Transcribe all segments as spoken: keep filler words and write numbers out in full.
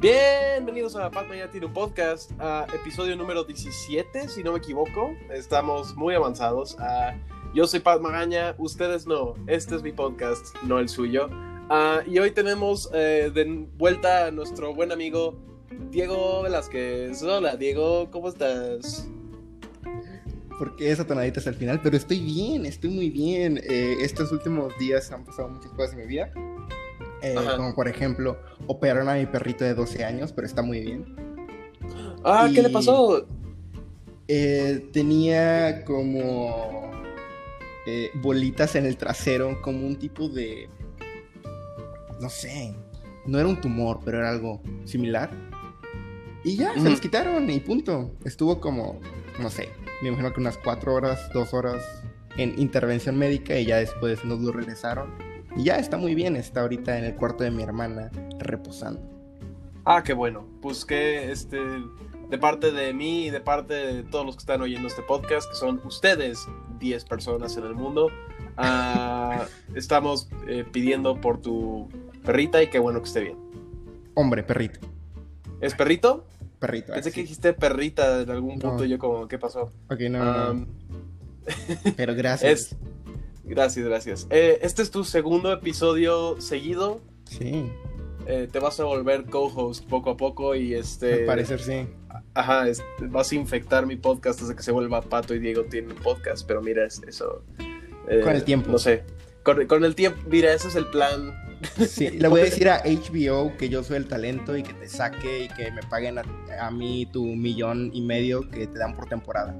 Bienvenidos a Pat Magaña tiene un podcast, uh, episodio número diecisiete, si no me equivoco. Estamos muy avanzados. Uh, yo soy Pat Magaña, ustedes no. Este es mi podcast, no el suyo. Uh, y hoy tenemos uh, de vuelta a nuestro buen amigo Diego Velázquez. Hola, Diego, ¿cómo estás? Porque esa tonadita es al final, pero estoy bien, estoy muy bien. Eh, estos últimos días han pasado muchas cosas en mi vida. Eh, como por ejemplo, operaron a mi perrito de doce años, pero está muy bien. Ah, y, ¿qué le pasó? Eh, tenía como eh, bolitas en el trasero, como un tipo de... No sé, no era un tumor, pero era algo similar. Y ya, mm. se los quitaron y punto. Estuvo como, no sé, me imagino que unas cuatro horas, dos horas en intervención médica y ya después nos lo regresaron. Y ya está muy bien, está ahorita en el cuarto de mi hermana, reposando. Ah, qué bueno. Pues que este, de parte de mí y de parte de todos los que están oyendo este podcast, que son ustedes, diez personas en el mundo, uh, estamos eh, pidiendo por tu perrita y qué bueno que esté bien. Hombre, perrito. ¿Es perrito? Perrito. Pensé ah, que sí. dijiste perrita en algún punto, no. yo como, ¿qué pasó? Ok, no, um, no. Pero gracias. Es... Gracias, gracias. Eh, este es tu segundo episodio seguido. Sí. Eh, te vas a volver co-host poco a poco y este... Al parecer sí. Ajá, es, vas a infectar mi podcast hasta que se vuelva Pato y Diego tienen un podcast, pero mira, es, eso... Eh, con el tiempo. No sé. Con, con el tiempo, mira, ese es el plan. Sí, le voy a decir a H B O que yo soy el talento y que te saque y que me paguen a, a mí tu millón y medio que te dan por temporada.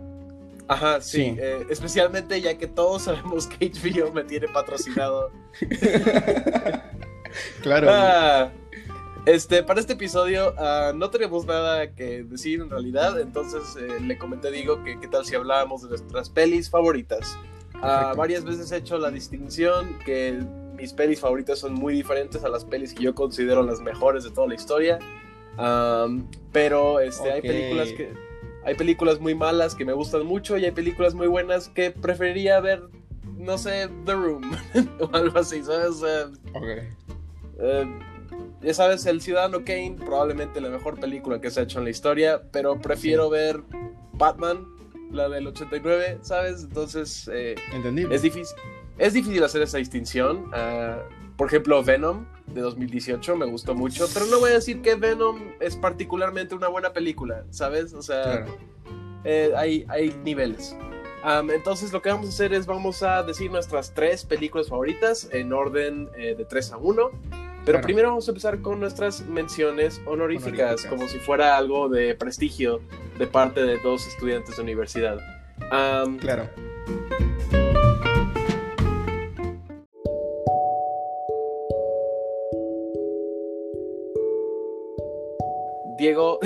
Ajá, sí, sí. Eh, especialmente ya que todos sabemos que H B O me tiene patrocinado. Claro. Ah, este, para este episodio uh, no tenemos nada que decir en realidad, entonces eh, le comenté, digo, que qué tal si hablábamos de nuestras pelis favoritas. Uh, varias veces he hecho la distinción que mis pelis favoritas son muy diferentes a las pelis que yo considero las mejores de toda la historia. Um, pero este, okay. hay películas que... Hay películas muy malas que me gustan mucho y hay películas muy buenas que preferiría ver, no sé, The Room o algo así, ¿sabes? Uh, okay. uh, ya sabes, El Ciudadano Kane, probablemente la mejor película que se ha hecho en la historia, pero prefiero sí. ver Batman, la del ochenta y nueve, ¿sabes? Entonces, eh, Entendible. es difícil, es difícil hacer esa distinción. Uh, por ejemplo, Venom de dos mil dieciocho me gustó mucho, pero no voy a decir que Venom es particularmente una buena película, ¿sabes? O sea, claro. eh, hay, hay niveles. Um, entonces lo que vamos a hacer es vamos a decir nuestras tres películas favoritas en orden eh, de tres a uno, pero claro. primero vamos a empezar con nuestras menciones honoríficas, honoríficas, como si fuera algo de prestigio de parte de dos estudiantes de universidad. Um, claro. Diego,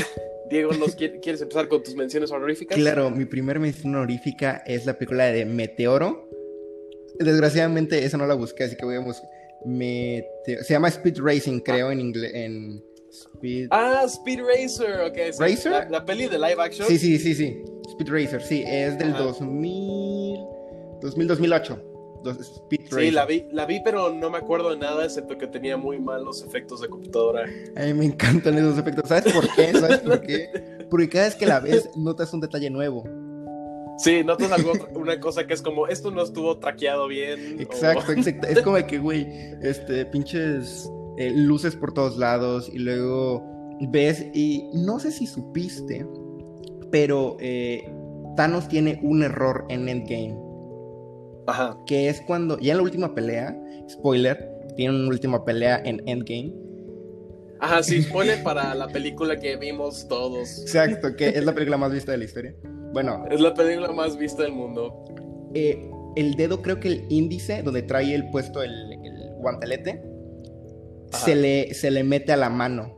Diego nos quiere, ¿quieres empezar con tus menciones honoríficas? Claro, mi primera mención honorífica es la película de Meteoro. Desgraciadamente esa no la busqué, así que voy a buscar. Meteo- Se llama Speed Racing, creo, ah. en inglés. En Speed... Ah, Speed Racer, ok. Sí, ¿Racer? La, la peli de live action. Sí, sí, sí, sí. Speed Racer, sí, es del dos mil, dos mil, dos mil ocho. Sí, la vi, la vi, pero no me acuerdo de nada, excepto que tenía muy malos efectos de computadora. A mí me encantan esos efectos. ¿Sabes por qué? ¿Sabes por qué? Porque cada vez que la ves, notas un detalle nuevo. Sí, notas algo, una cosa que es como, esto no estuvo traqueado bien. Exacto, o... exacto. Es como que, güey, este, pinches eh, luces por todos lados, y luego ves, y no sé si supiste, pero eh, Thanos tiene un error en Endgame. Ajá. Que es cuando, ya en la última pelea, spoiler, tienen una última pelea en Endgame. Ajá, sí, spoiler para la película que vimos todos. Exacto, que es la película más vista de la historia. Bueno, es la película más vista del mundo. eh, El dedo, creo que el índice, donde trae el puesto el, el guantelete, se le, se le mete a la mano.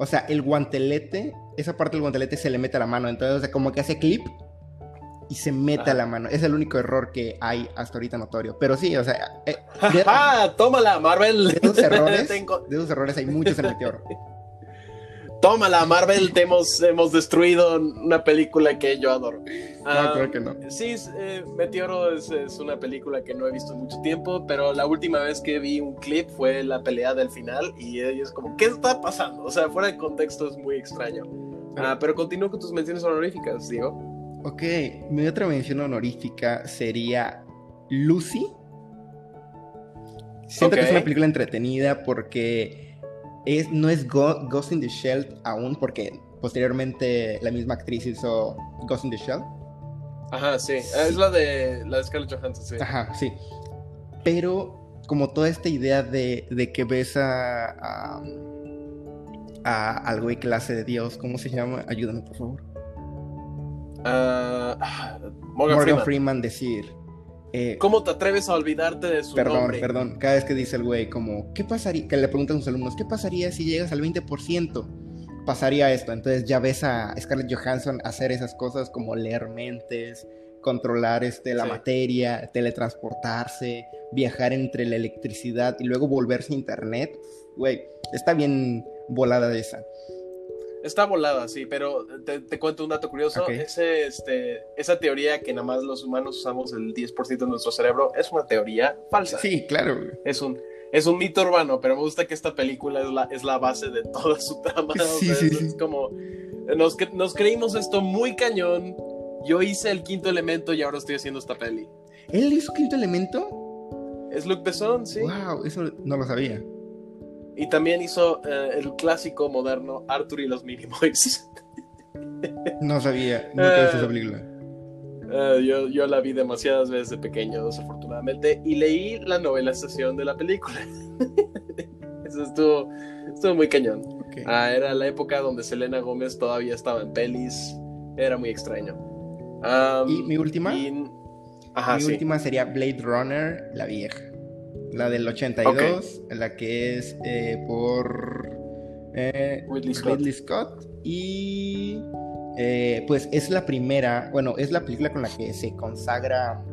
O sea, el guantelete, esa parte del guantelete se le mete a la mano. Entonces, o sea, como que hace clip y se meta Ajá. la mano. Es el único error que hay hasta ahorita notorio. Pero sí, o sea... Eh, de, ¡Tómala, Marvel! De esos errores, Tengo... de esos errores hay muchos en Meteoro. tómala, Marvel, te hemos, hemos destruido una película que yo adoro. No, um, creo que no. Sí, eh, Meteoro es, es una película que no he visto en mucho tiempo, pero la última vez que vi un clip fue la pelea del final y es como, ¿qué está pasando? O sea, fuera de contexto es muy extraño. Ah, uh, pero continúo con tus menciones honoríficas, Diego. Ok, mi otra mención honorífica sería Lucy. Siento okay. que es una película entretenida porque es, no es Go- Ghost in the Shell aún, porque posteriormente la misma actriz hizo Ghost in the Shell. Ajá, sí, sí. Es la de, la de Scarlett Johansson, sí. Ajá, sí. Pero como toda esta idea de, de que ves a, a, a al güey que la hace de Dios, ¿cómo se llama? Ayúdame, por favor. Uh, Morgan, Morgan Freeman, Freeman decir... Eh, ¿Cómo te atreves a olvidarte de su perdón, nombre? Perdón, perdón, cada vez que dice el güey como ¿qué pasaría? Que le preguntan a sus alumnos ¿qué pasaría si llegas al veinte por ciento? Pasaría esto, entonces ya ves a Scarlett Johansson hacer esas cosas como leer mentes, controlar este, la sí. materia, teletransportarse, viajar entre la electricidad y luego volverse a internet. Güey, está bien volada de esa. Está volada, sí, pero te, te cuento un dato curioso. Okay. Ese, este, esa teoría que nada más los humanos usamos el diez por ciento de nuestro cerebro es una teoría falsa. Sí, claro. Es un, es un mito urbano, pero me gusta que esta película es la, es la base de toda su trama. Sí, o sea, sí, es, sí. Es como, nos, nos creímos esto muy cañón. Yo hice El Quinto Elemento y ahora estoy haciendo esta peli. ¿Él hizo Quinto Elemento? Es Luc Besson, sí. Wow, eso no lo sabía. Y también hizo eh, el clásico moderno Arthur y los Minimoys. No sabía, nunca he visto uh, esa película. Uh, yo, yo la vi demasiadas veces de pequeño, desafortunadamente, y leí la novelización de la película. Eso estuvo, estuvo muy cañón. Okay. Uh, era la época donde Selena Gómez todavía estaba en pelis, era muy extraño. Um, ¿Y mi última? Y... Ajá, mi sí. última sería Blade Runner, la vieja. La del ochenta y dos, okay. la que es eh, por eh, Ridley, Scott. Ridley Scott. Y eh, pues es la primera, bueno, es la película con la que se consagra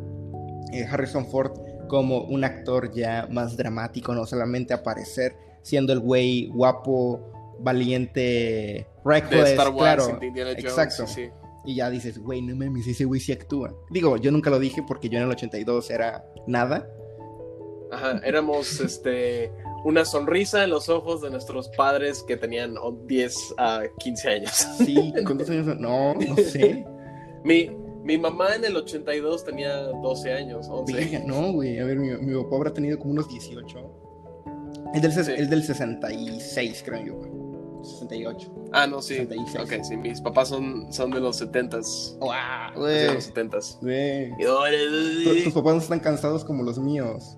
eh, Harrison Ford como un actor ya más dramático, no solamente aparecer siendo el güey guapo, valiente, reckless, de Star Wars, claro, Indiana Jones, exacto. Sí. Y ya dices, güey, no mames, ese güey sí actúa. Digo, yo nunca lo dije porque yo en el ochenta y dos era nada. Ajá, éramos este, una sonrisa en los ojos de nuestros padres que tenían diez a quince años. Sí, ¿cuántos años? No, no sé. Mi, mi mamá en el ochenta y dos tenía doce años, once. Venga, no, güey, a ver, mi, mi papá habrá tenido como unos dieciocho. El del, ses- sí. el del sesenta y seis, creo yo, güey. sesenta y ocho. Ah, no, sí. sesenta y seis. Ok, sí, mis papás son, son de los setentas. ¡Wow! Güey. De los setentas. Güey. T- tus papás no están cansados como los míos.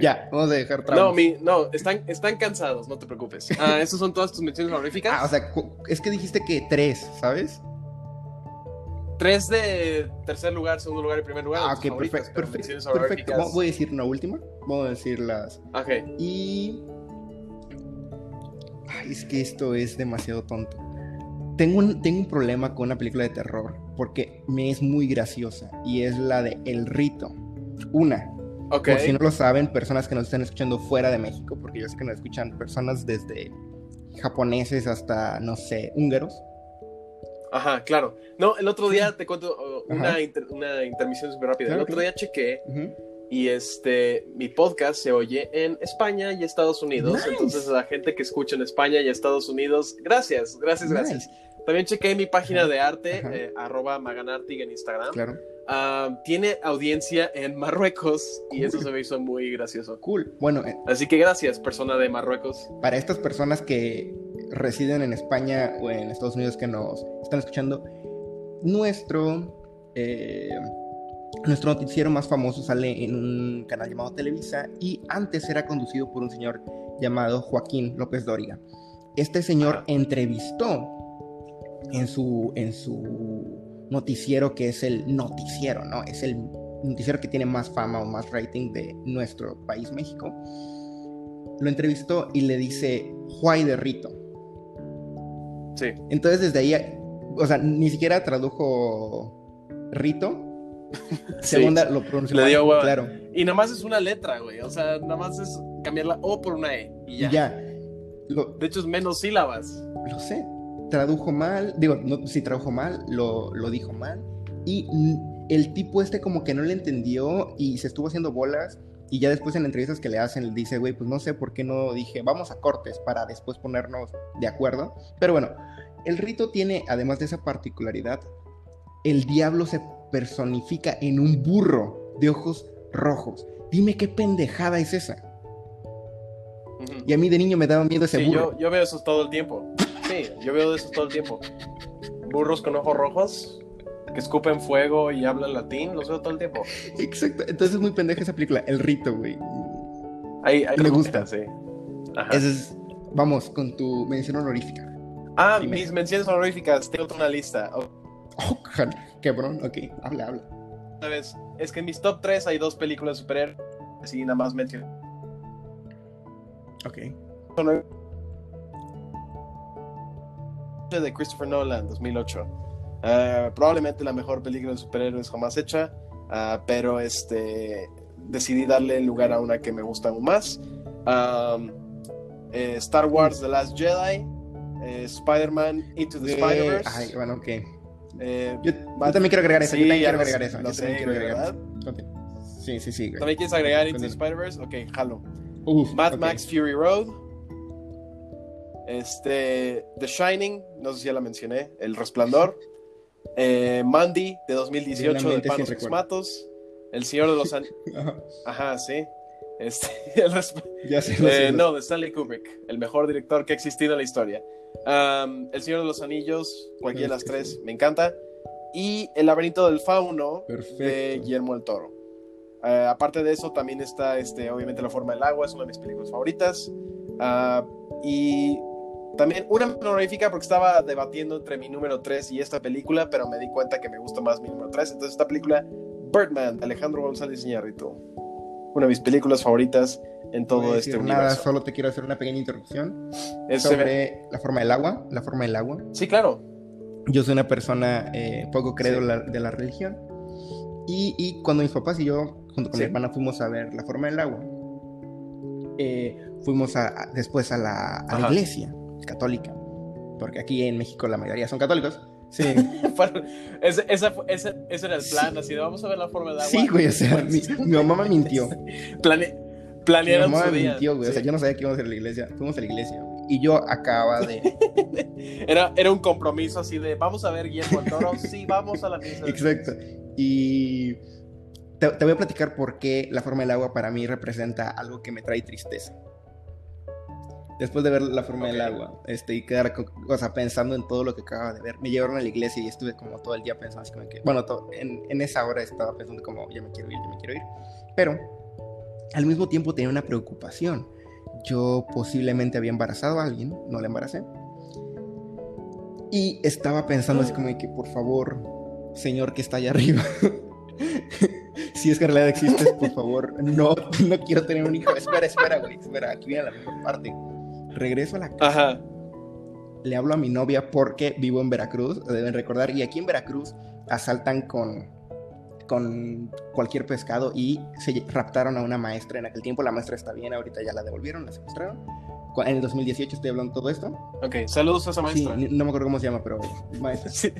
Ya, vamos a dejar tramos. No, mi, no, están, están cansados, no te preocupes. Ah, ¿esas son todas tus menciones honoríficas? Ah, o sea, cu- es que dijiste que tres, ¿sabes? Tres de tercer lugar, segundo lugar y primer lugar. Ah, ok, perfecto. Perfecto, perfecto. Voy a decir una última. Vamos a decir las. Ok. Y... Ay, es que esto es demasiado tonto. Tengo un, tengo un problema con una película de terror porque me es muy graciosa y es la de El Rito. Una. Okay. Por si no lo saben, personas que nos están escuchando fuera de México, porque yo sé que nos escuchan personas desde japoneses hasta, no sé, húngaros. Ajá, claro. No, el otro día te cuento uh, una, inter, una intermisión súper rápida. Claro, el otro claro. día chequé. Uh-huh. Y este, mi podcast se oye en España y Estados Unidos. Nice. Entonces, a la gente que escucha en España y Estados Unidos, gracias, gracias, nice. gracias. También chequé mi página uh-huh. de arte, uh-huh. eh, arroba Maganartig en Instagram. Claro. Uh, tiene audiencia en Marruecos cool. y eso se me hizo muy gracioso. Cool. Bueno, eh, así que gracias, persona de Marruecos. Para estas personas que residen en España o en Estados Unidos que nos están escuchando, nuestro. Eh, Nuestro noticiero más famoso sale en un canal llamado Televisa y antes era conducido por un señor llamado Joaquín López Dóriga. Este señor entrevistó en su, en su noticiero, que es el noticiero, ¿no? Es el noticiero que tiene más fama o más rating de nuestro país, México. Lo entrevistó y le dice, Juay de Rito. Sí. Entonces desde ahí, o sea, ni siquiera tradujo Rito. Segunda sí. lo pronunció mal, digo, claro. Y nada más es una letra, güey. O sea, nada más es cambiar la O por una E. Y ya. ya. Lo, de hecho, es menos sílabas. Lo sé. Tradujo mal. Digo, no, si tradujo mal, lo, lo dijo mal. Y el tipo este como que no le entendió y se estuvo haciendo bolas. Y ya después en entrevistas que le hacen, le dice, güey, pues no sé por qué no dije, vamos a cortes para después ponernos de acuerdo. Pero bueno, el rito tiene, además de esa particularidad, el diablo se personifica en un burro de ojos rojos. Dime qué pendejada es esa. Uh-huh. Y a mí de niño me daba miedo ese sí, burro. Yo, yo veo eso todo el tiempo. Sí, yo veo eso todo el tiempo. Burros con ojos rojos que escupen fuego y hablan latín, los veo todo el tiempo. Exacto, entonces es muy pendeja esa película, El Rito, güey. Ahí, ahí me gusta. Idea, sí. Ajá. Es, vamos, con tu mención honorífica. Ah, Dime. Mis menciones honoríficas, tengo una lista. Oh, oh qué bron, ok, habla, habla. ¿Sabes? Es que en mis top tres hay dos películas de superhéroes y nada más mencioné. Ok. De Christopher Nolan, dos mil ocho. Uh, probablemente la mejor película de superhéroes jamás hecha, uh, pero este, decidí darle lugar a una que me gusta aún más. um, eh, Star Wars The Last Jedi, eh, Spider-Man Into the eh, Spider-Verse. Ay, bueno, ok. eh, yo, yo también quiero agregar eso. Sí, yo también quiero agregar eso. Yo sé, también quiero agregar eso. Okay. Sí, sí, sí. Güey. ¿También quieres agregar Into the Spider-Verse? Ok, jalo. Uf, Mad okay. Max Fury Road. Este, The Shining, no sé si ya la mencioné. El Resplandor. Eh, Mandy de dos mil dieciocho de Panos Cosmatos, El Señor de los Anillos. Ajá, sí. Este, el resp- ya sé, eh, no, de Stanley Kubrick, el mejor director que ha existido en la historia. Um, El Señor de los Anillos, cualquiera de las tres, sí. Me encanta. Y El Laberinto del Fauno. Perfecto. De Guillermo del Toro. Uh, aparte de eso, también está este, obviamente La Forma del Agua, es una de mis películas favoritas. Uh, y. También una honorífica porque estaba debatiendo entre mi número tres y esta película, pero me di cuenta que me gusta más mi número tres. Entonces esta película, Birdman, de Alejandro González Iñárritu. Una de mis películas favoritas en todo este universo. No voy a decir nada, solo te quiero hacer una pequeña interrupción es sobre la forma del agua, la forma del agua. Sí, claro. Yo soy una persona eh, poco credo sí. la, de la religión y, y cuando mis papás y yo, junto con sí. mi hermana, fuimos a ver La Forma del Agua, eh, fuimos a, a, después a la, a la iglesia católica, porque aquí en México la mayoría son católicos. Sí. ese, esa, ese, ese era el plan, sí. Así de vamos a ver La Forma del Agua. Sí, güey, o sea, mi, mi mamá me mintió. Plane, planearon mi mamá su me día. mintió, güey, sí. O sea, yo no sabía que íbamos a ir a la iglesia, fuimos a la iglesia, güey, y yo acababa de... era, era un compromiso así de, vamos a ver Guillermo del Toro, sí, vamos a la misa. Exacto, y te, te voy a platicar por qué La Forma del Agua para mí representa algo que me trae tristeza. Después de ver La Forma okay. del Agua, este, y quedar, o sea, pensando en todo lo que acababa de ver, me llevaron a la iglesia y estuve como todo el día pensando, así como que, bueno, todo, en, en esa hora estaba pensando como, ya me quiero ir, ya me quiero ir, pero al mismo tiempo tenía una preocupación. Yo posiblemente había embarazado a alguien, no la embaracé, y estaba pensando así como que, por favor, señor que está allá arriba, si es que en realidad existes, por favor, no, no quiero tener un hijo, espera, espera, güey, espera, aquí viene la mejor parte. Regreso a la casa. Ajá. Le hablo a mi novia porque vivo en Veracruz, deben recordar, y aquí en Veracruz asaltan con, con cualquier pescado y se raptaron a una maestra en aquel tiempo. La maestra está bien, ahorita ya la devolvieron, la secuestraron. En el dos mil dieciocho estoy hablando todo esto. Ok, saludos a esa maestra. Sí, no me acuerdo cómo se llama, pero maestra. Sí,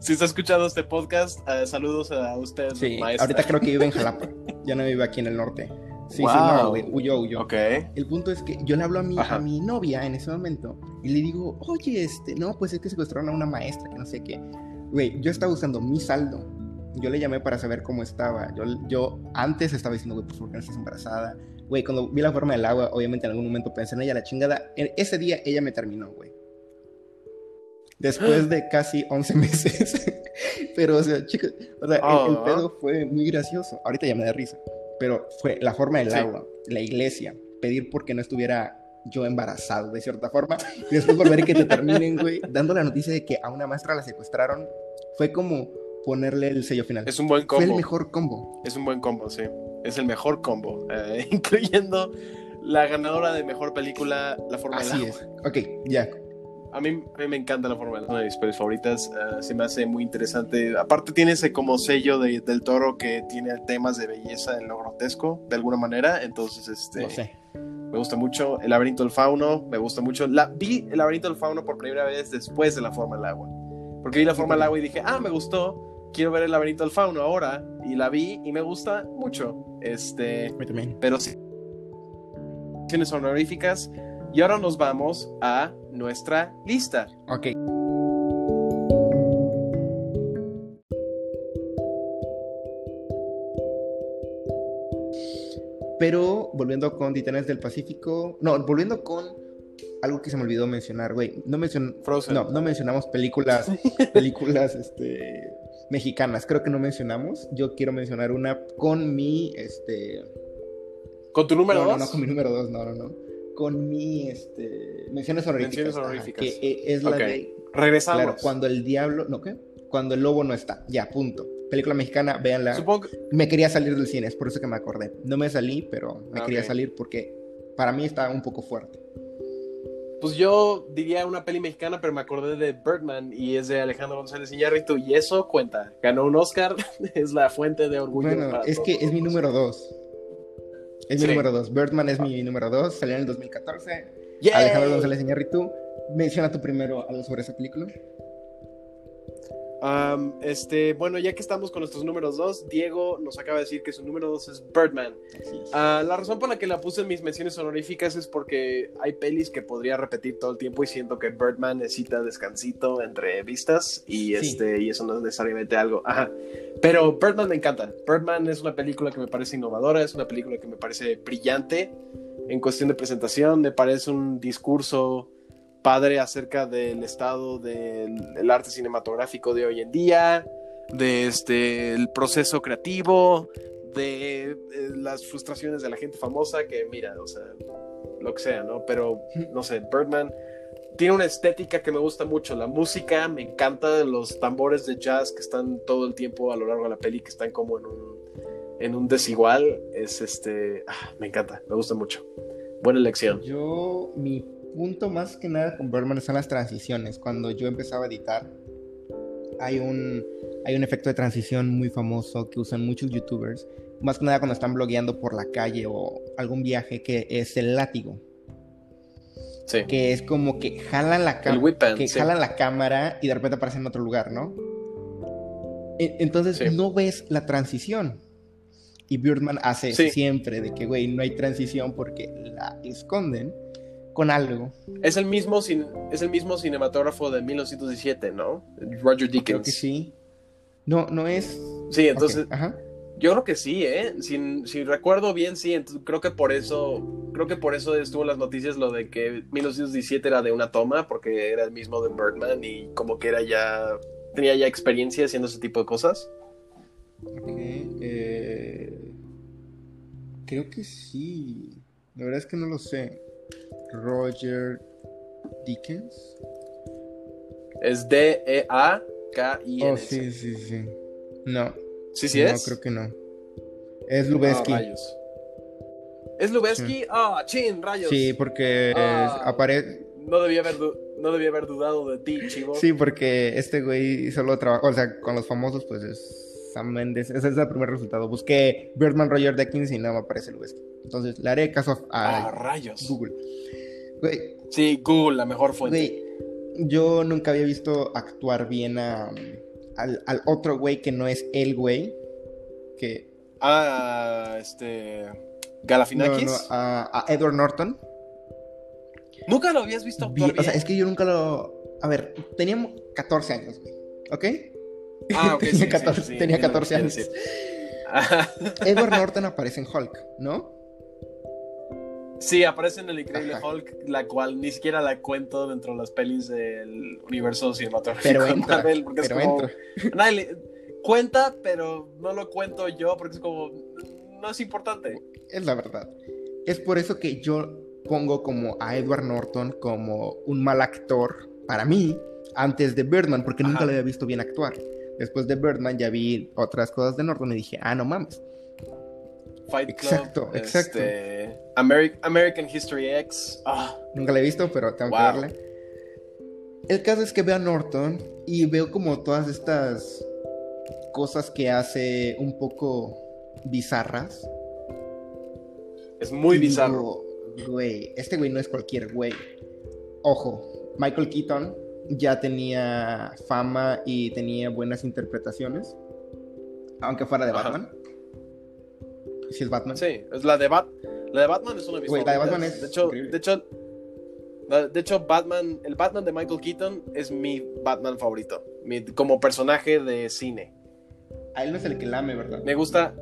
si está escuchando este podcast, uh, saludos a usted, sí, maestra. Ahorita creo que vive en Jalapa, ya no vive aquí en el norte. Sí, wow. Sí, no, güey, huyó, huyó. Okay. El punto es que yo le hablo a mi, a mi novia en ese momento y le digo, oye, este, no, pues es que secuestraron a una maestra, que no sé qué. Güey, yo estaba usando mi saldo. Yo le llamé para saber cómo estaba. Yo, yo antes estaba diciendo, güey, pues ¿por qué no estás embarazada? Güey, cuando vi La Forma del Agua, obviamente en algún momento pensé en ella, la chingada. Ese día ella me terminó, güey. Después de casi once meses. Pero, o sea, chicos, o sea, oh, el, el pedo fue muy gracioso. Ahorita ya me da risa. Pero fue La Forma del sí. Agua, la iglesia, pedir porque no estuviera yo embarazado de cierta forma, y después volver a que te terminen, güey, dando la noticia de que a una maestra la secuestraron, fue como ponerle el sello final. Es un buen combo. Fue el mejor combo. Es un buen combo, sí. Es el mejor combo, eh, incluyendo la ganadora de mejor película, La Forma Así del Agua. Así es. Ok, ya. A mí, a mí me encanta La Forma del Agua, una de mis pelis favoritas, uh, se me hace muy interesante. Aparte tiene ese como sello de, del Toro que tiene temas de belleza en lo grotesco, de alguna manera, entonces este... No sé. me gusta mucho. El laberinto del fauno, me gusta mucho. La, vi el laberinto del fauno por primera vez después de La forma del agua, porque vi La forma del agua y dije, ah, me gustó, quiero ver el laberinto del fauno ahora, y la vi y me gusta mucho. Este, pero sí, canciones honoríficas. Y ahora nos vamos a nuestra lista. Ok. Pero volviendo con Titanes del Pacífico, no, volviendo con algo que se me olvidó mencionar, güey. No mencion... Frozen. No, no mencionamos películas, películas, este, mexicanas. Creo que no mencionamos. Yo quiero mencionar una con mi, este, con tu número no, dos. No, no, con mi número dos, no, no, no. Con mi, este, menciones honoríficas. Menciones honoríficas. Ajá, que es la okay. de. Regresamos. Claro, cuando el diablo, no, ¿qué? Cuando el lobo no está. Ya, punto. Película mexicana, véanla. Supongo que... Me quería salir del cine, es por eso que me acordé. No me salí, pero me okay. quería salir porque para mí estaba un poco fuerte. Pues yo diría una peli mexicana, pero me acordé de Birdman y es de Alejandro González Iñárritu y eso cuenta. Ganó un Oscar, es la fuente de orgullo. Bueno, para es todos. Que es mi número dos. Es sí. mi número dos. Birdman es ah. mi número dos. Salió en el dos mil catorce. ¡Yay! Alejandro González Iñárritu. Menciona tú primero algo sobre esa película. Um, este, bueno, ya que estamos con nuestros números dos, Diego nos acaba de decir que su número dos es Birdman. Así es. Uh, la razón por la que la puse en mis menciones honoríficas es porque hay pelis que podría repetir todo el tiempo y siento que Birdman necesita descansito entre vistas y, sí. este, y eso no es necesariamente algo. Ajá. Pero Birdman me encanta. Birdman es una película que me parece innovadora, es una película que me parece brillante en cuestión de presentación, me parece un discurso padre acerca del estado del, del arte cinematográfico de hoy en día, de este, el proceso creativo, de eh, las frustraciones de la gente famosa, que mira, o sea, lo que sea, ¿no? Pero, no sé, Birdman tiene una estética que me gusta mucho, la música, me encanta, los tambores de jazz que están todo el tiempo a lo largo de la peli, que están como en un, en un desigual, es este, ah, me encanta, me gusta mucho. Buena elección. Yo, mi punto más que nada con Birdman son las transiciones. Cuando yo empezaba a editar, hay un, hay un efecto de transición muy famoso que usan muchos youtubers, más que nada cuando están blogueando por la calle o algún viaje, que es el látigo. Sí. Que es como que jalan la cámara, que sí. jalan la cámara y de repente aparecen en otro lugar, ¿no? E- entonces sí. no ves la transición. Y Birdman hace sí. siempre de que, güey, no hay transición porque la esconden con algo. Es el mismo cin- es el mismo cinematógrafo de mil novecientos diecisiete, ¿no? Roger Deakins. Creo que sí. No, no es... Sí, entonces... Okay. Ajá. Yo creo que sí, ¿eh? Si, si recuerdo bien, sí. Entonces, creo que por eso... Creo que por eso estuvo en las noticias lo de que mil novecientos diecisiete era de una toma, porque era el mismo de Birdman y como que era ya... Tenía ya experiencia haciendo ese tipo de cosas. Ok. Eh, creo que sí. La verdad es que no lo sé. Roger Deakins. Es D E A K I N S. Oh, sí, sí, sí. No. ¿Sí, sí no, es? No, creo que no. Es Lubezki. Oh, rayos. ¿Es Lubezki? Ah, sí. oh, chin, rayos. Sí, porque oh, aparece. No debía haber, du- no debía haber dudado de ti, chivo. Sí, porque este güey solo trabajó. O sea, con los famosos, pues es Sam Mendes. Ese es el primer resultado. Busqué Birdman Roger Deakins y no me aparece Lubezki. Entonces le haré caso a, a ah, rayos. Google. Güey, sí, Google, la mejor fuente. Güey, yo nunca había visto actuar bien a, al, al otro güey que no es el güey. Que... Ah, este... Galafinakis. No, no, a, a Edward Norton. ¿Nunca lo habías visto actuar bien? O sea, es que yo nunca lo... A ver, teníamos catorce años, güey. ¿Ok? Ah, ok. Tenía sí, catorce, sí, sí, tenía catorce años. Edward Norton aparece en Hulk, ¿no? Sí, aparece en el Increíble Ajá. Hulk, la cual ni siquiera la cuento dentro de las pelis del universo cinematográfico. Pero entra, Marvel, porque pero es como, entra. Nadie le, cuenta, pero no lo cuento yo porque es como, no es importante. Es la verdad. Es por eso que yo pongo como a Edward Norton como un mal actor, para mí, antes de Birdman, porque Ajá. nunca lo había visto bien actuar. Después de Birdman ya vi otras cosas de Norton y dije, ah, no mames. Fight Club, exacto, exacto. Este, Ameri- American History X. Ah. Nunca la he visto, pero tengo wow. que verla. El caso es que veo a Norton y veo como todas estas cosas que hace un poco bizarras. Es muy y bizarro. Digo, güey, este güey no es cualquier güey. Ojo, Michael Keaton ya tenía fama y tenía buenas interpretaciones, aunque fuera de Batman. Si ¿Sí es Batman? Sí, es la de Bat- la de Batman es una visión. Güey, la de Batman es de hecho, de hecho, de hecho Batman, el Batman de Michael Keaton es mi Batman favorito, mi, como personaje de cine. A él no es el que lame, ¿verdad? Me gusta.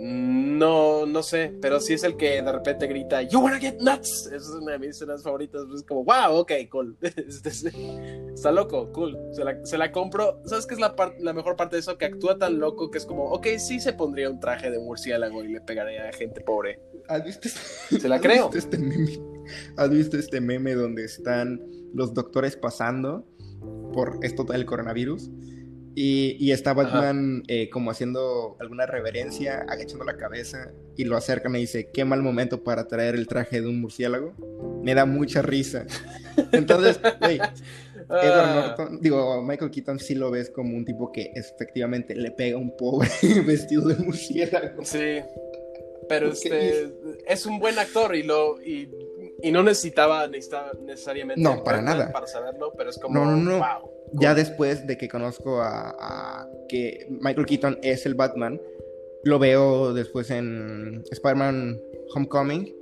No, no sé, pero sí es el que de repente grita "You wanna get nuts". Esa es una de mis escenas favoritas. Es como, wow, ok, cool. Está loco, cool. Se la, se la compro. ¿Sabes qué es la, par- la mejor parte de eso? Que actúa tan loco que es como, ok, sí se pondría un traje de murciélago y le pegaría a gente pobre. ¿Has visto este... Se la creo. ¿Has visto este meme? ¿Has visto este meme donde están los doctores pasando por esto del coronavirus? Y, y está Batman eh, como haciendo alguna reverencia, agachando la cabeza, y lo acercan y dice, qué mal momento para traer el traje de un murciélago. Me da mucha risa. Entonces, güey, Edward Norton, digo, Michael Keaton sí lo ves como un tipo que efectivamente le pega a un pobre vestido de murciélago. Sí, pero este, es un buen actor y lo... Y... Y no necesitaba, necesitaba necesariamente... No, para nada. Para saberlo, pero es como... No, no, no. Wow, cool. Ya después de que conozco a, a... que Michael Keaton es el Batman, lo veo después en Spider-Man Homecoming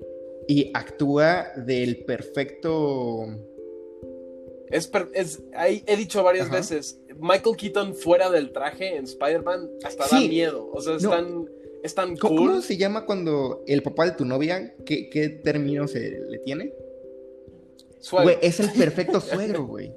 y actúa del perfecto... Es, per- es hay, he dicho varias Ajá. veces, Michael Keaton fuera del traje en Spider-Man hasta sí. da miedo. O sea, no. están... Es tan cool. ¿Cómo se llama cuando el papá de tu novia, qué, qué término se le tiene? Suegro. Güey, es el perfecto suegro, güey.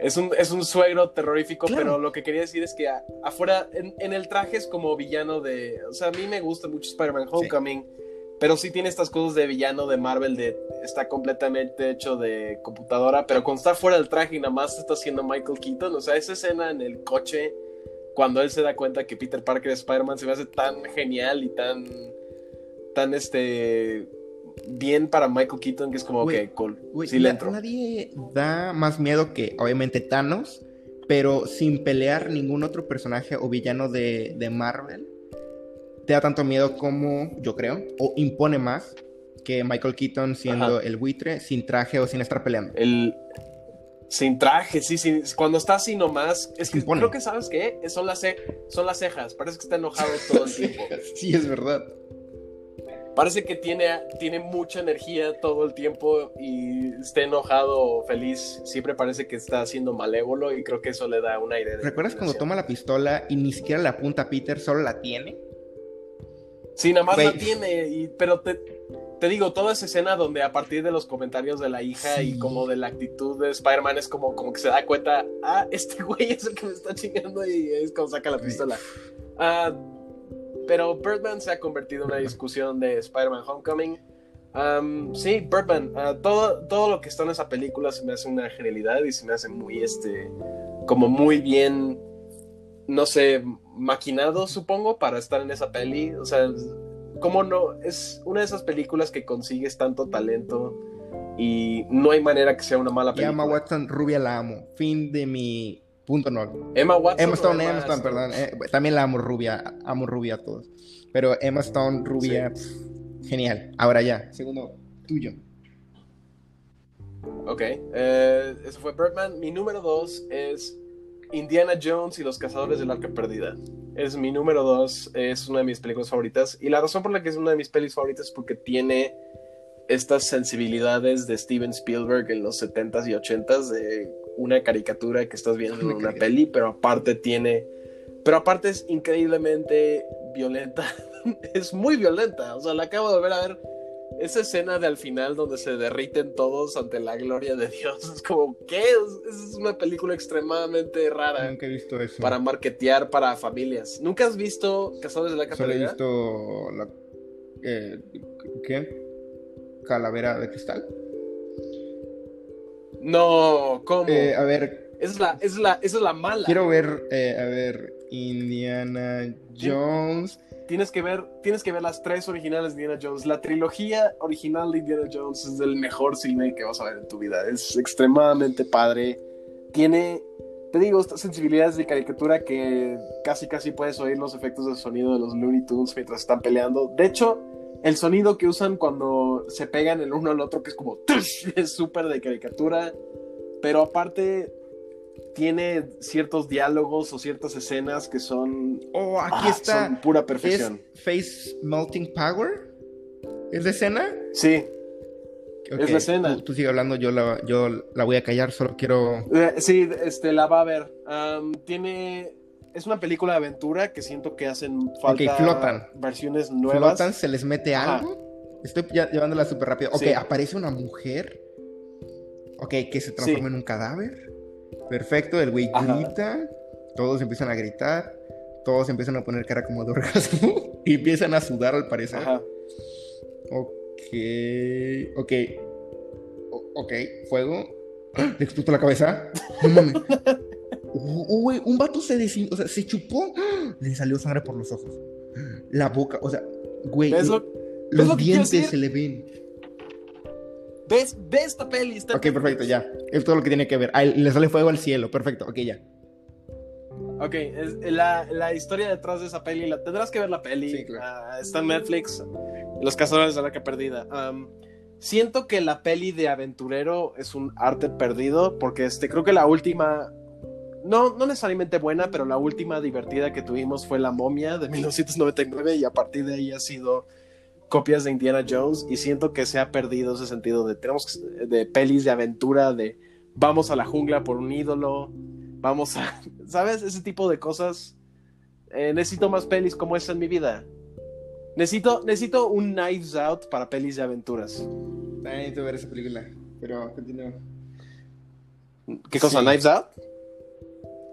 Es un, es un suegro terrorífico, claro. Pero lo que quería decir es que a, afuera, en, en el traje es como villano de... O sea, a mí me gusta mucho Spider-Man Homecoming, sí. Pero sí tiene estas cosas de villano de Marvel, de está completamente hecho de computadora, pero cuando está fuera del traje y nada más está haciendo Michael Keaton, o sea, esa escena en el coche... Cuando él se da cuenta que Peter Parker es Spider-Man, se me hace tan genial y tan tan este bien para Michael Keaton que es como, wey, ok, cool, wey, sí le entro. Nadie da más miedo que, obviamente, Thanos, pero sin pelear ningún otro personaje o villano de, de Marvel. Te da tanto miedo como, yo creo, o impone más que Michael Keaton siendo Ajá. el buitre, sin traje o sin estar peleando. El... Sin traje, sí, sin, cuando está así nomás. Es que creo que, ¿sabes qué? Son las, ce- son las cejas, parece que está enojado todo el tiempo. Sí, es verdad. Parece que tiene, tiene mucha energía todo el tiempo y está enojado o feliz. Siempre parece que está siendo malévolo y creo que eso le da un aire de... ¿Recuerdas cuando toma la pistola y ni siquiera la apunta a Peter, solo la tiene? Sí, nada más Wait. la tiene, y, pero te... Te digo, toda esa escena donde a partir de los comentarios de la hija sí. y como de la actitud de Spider-Man es como, como que se da cuenta, ah, este güey es el que me está chingando y es como saca la pistola. Uh, pero Birdman se ha convertido en una discusión de Spider-Man Homecoming. Um, sí, Birdman, uh, todo, todo lo que está en esa película se me hace una genialidad y se me hace muy, este, como muy bien, no sé, maquinado, supongo, para estar en esa peli, o sea... Cómo no, es una de esas películas que consigues tanto talento y no hay manera que sea una mala película. Y Emma Watson, rubia, la amo. Fin de mi punto no. Emma Watson. Emma Stone, Emma Stone, perdón. Eh, también la amo rubia, amo rubia a todos. Pero Emma Stone, rubia, sí. pf, genial. Ahora ya, segundo tuyo. Ok, eh, eso fue Birdman. Mi número dos es Indiana Jones y los Cazadores del Arca Perdida. Es mi número dos, es una de mis películas favoritas. Y la razón por la que es una de mis pelis favoritas es porque tiene estas sensibilidades de Steven Spielberg en los setentas y ochentas, de una caricatura que estás viendo en una peli, pero aparte tiene... Pero aparte es increíblemente violenta. Es muy violenta. O sea, la acabo de ver a ver esa escena de al final donde se derriten todos ante la gloria de Dios. Es como, ¿qué? Es, es una película extremadamente rara. Nunca he visto eso. Para marketear para familias. ¿Nunca has visto Cazadores de la Calavera? Solo he visto la... Eh, ¿Qué? ¿Calavera de cristal? No, ¿cómo? Eh, a ver... Es la, es la, esa es la mala. Quiero ver, eh, a ver, Indiana Jones... Tienes que ver, tienes que ver las tres originales de Indiana Jones. La trilogía original de Indiana Jones es el mejor cine que vas a ver en tu vida. Es extremadamente padre. Tiene, te digo, estas sensibilidades de caricatura que casi casi puedes oír los efectos de sonido de los Looney Tunes mientras están peleando. De hecho, El sonido que usan cuando se pegan el uno al otro, que es como... ¡tush! Es súper de caricatura. Pero aparte... tiene ciertos diálogos o ciertas escenas que son... Oh, aquí ah, está. Son pura perfección. ¿Es Face Melting Power? ¿Es la escena? Sí. Okay. Es la escena. Tú, tú sigue hablando, yo la, yo la voy a callar, solo quiero... Eh, sí, este, la va a ver. Um, tiene... Es una película de aventura que siento que hacen falta... Ok, flotan. Versiones nuevas. Flotan, se les mete algo. Ajá. Estoy ya llevándola súper rápido. Ok, sí. Aparece una mujer. Ok, que se transforma sí. en un cadáver. Perfecto, el güey grita, ajá. Todos empiezan a gritar, todos empiezan a poner cara como de orgasmo y empiezan a sudar al parecer. Ajá. Ok, ok, o- ok, fuego, le explotó la cabeza. No mames. Güey, un vato se desin- o sea, se chupó, le salió sangre por los ojos, la boca, o sea, güey, lo- los lo dientes se le ven. ¿Ves? Ve esta peli. Esta ok, peli. Perfecto, ya. Es todo lo que tiene que ver. Ah, le sale fuego al cielo. Perfecto, ok, ya. Ok, es, la, la historia detrás de esa peli, la, tendrás que ver la peli. Sí, claro. Uh, está en Netflix. Los Cazadores de la Arca Perdida. Um, siento que la peli de aventurero es un arte perdido, porque este, creo que la última, no, no necesariamente buena, pero la última divertida que tuvimos fue La Momia de mil novecientos noventa y nueve, y a partir de ahí ha sido... copias de Indiana Jones, y siento que se ha perdido ese sentido de tenemos de pelis de aventura, de vamos a la jungla por un ídolo, vamos a, ¿sabes? Ese tipo de cosas. Eh, necesito más pelis como esa en mi vida. Necesito, necesito un Knives Out para pelis de aventuras. También necesito ver esa película, pero continúo. ¿Qué cosa? Sí. ¿Knives Out?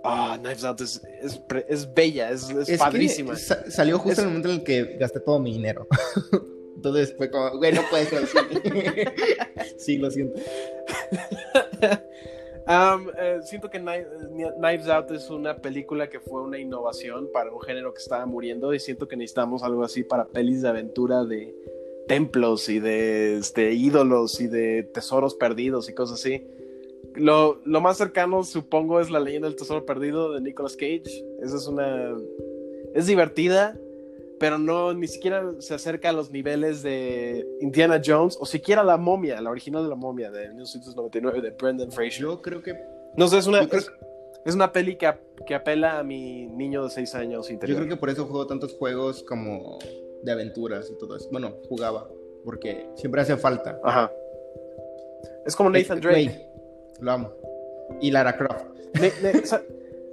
Ah, oh, Knives Out es, es, es bella, es, es, es padrísima. Sa- salió justo en es... el momento en el que gasté todo mi dinero. Entonces fue como, güey, no puedes decir. Sí, lo siento. um, eh, siento que Knives Out es una película que fue una innovación para un género que estaba muriendo, y siento que necesitamos algo así para pelis de aventura, de templos y de este, ídolos y de tesoros perdidos y cosas así. Lo, lo más cercano, supongo, es La Leyenda del Tesoro Perdido de Nicolas Cage. Esa es una... es divertida, pero no, ni siquiera se acerca a los niveles de Indiana Jones, o siquiera La Momia, la original de La Momia de mil novecientos noventa y nueve de Brendan Fraser. Yo creo que... no sé, es una, es, es una peli que, a, que apela a mi niño de seis años interior. Yo creo que por eso juego tantos juegos como de aventuras y todo eso. Bueno, jugaba, porque siempre hace falta. Ajá. Es como Nathan Drake. Wait. Lo amo. Y Lara Croft. Ne- ne- o sea,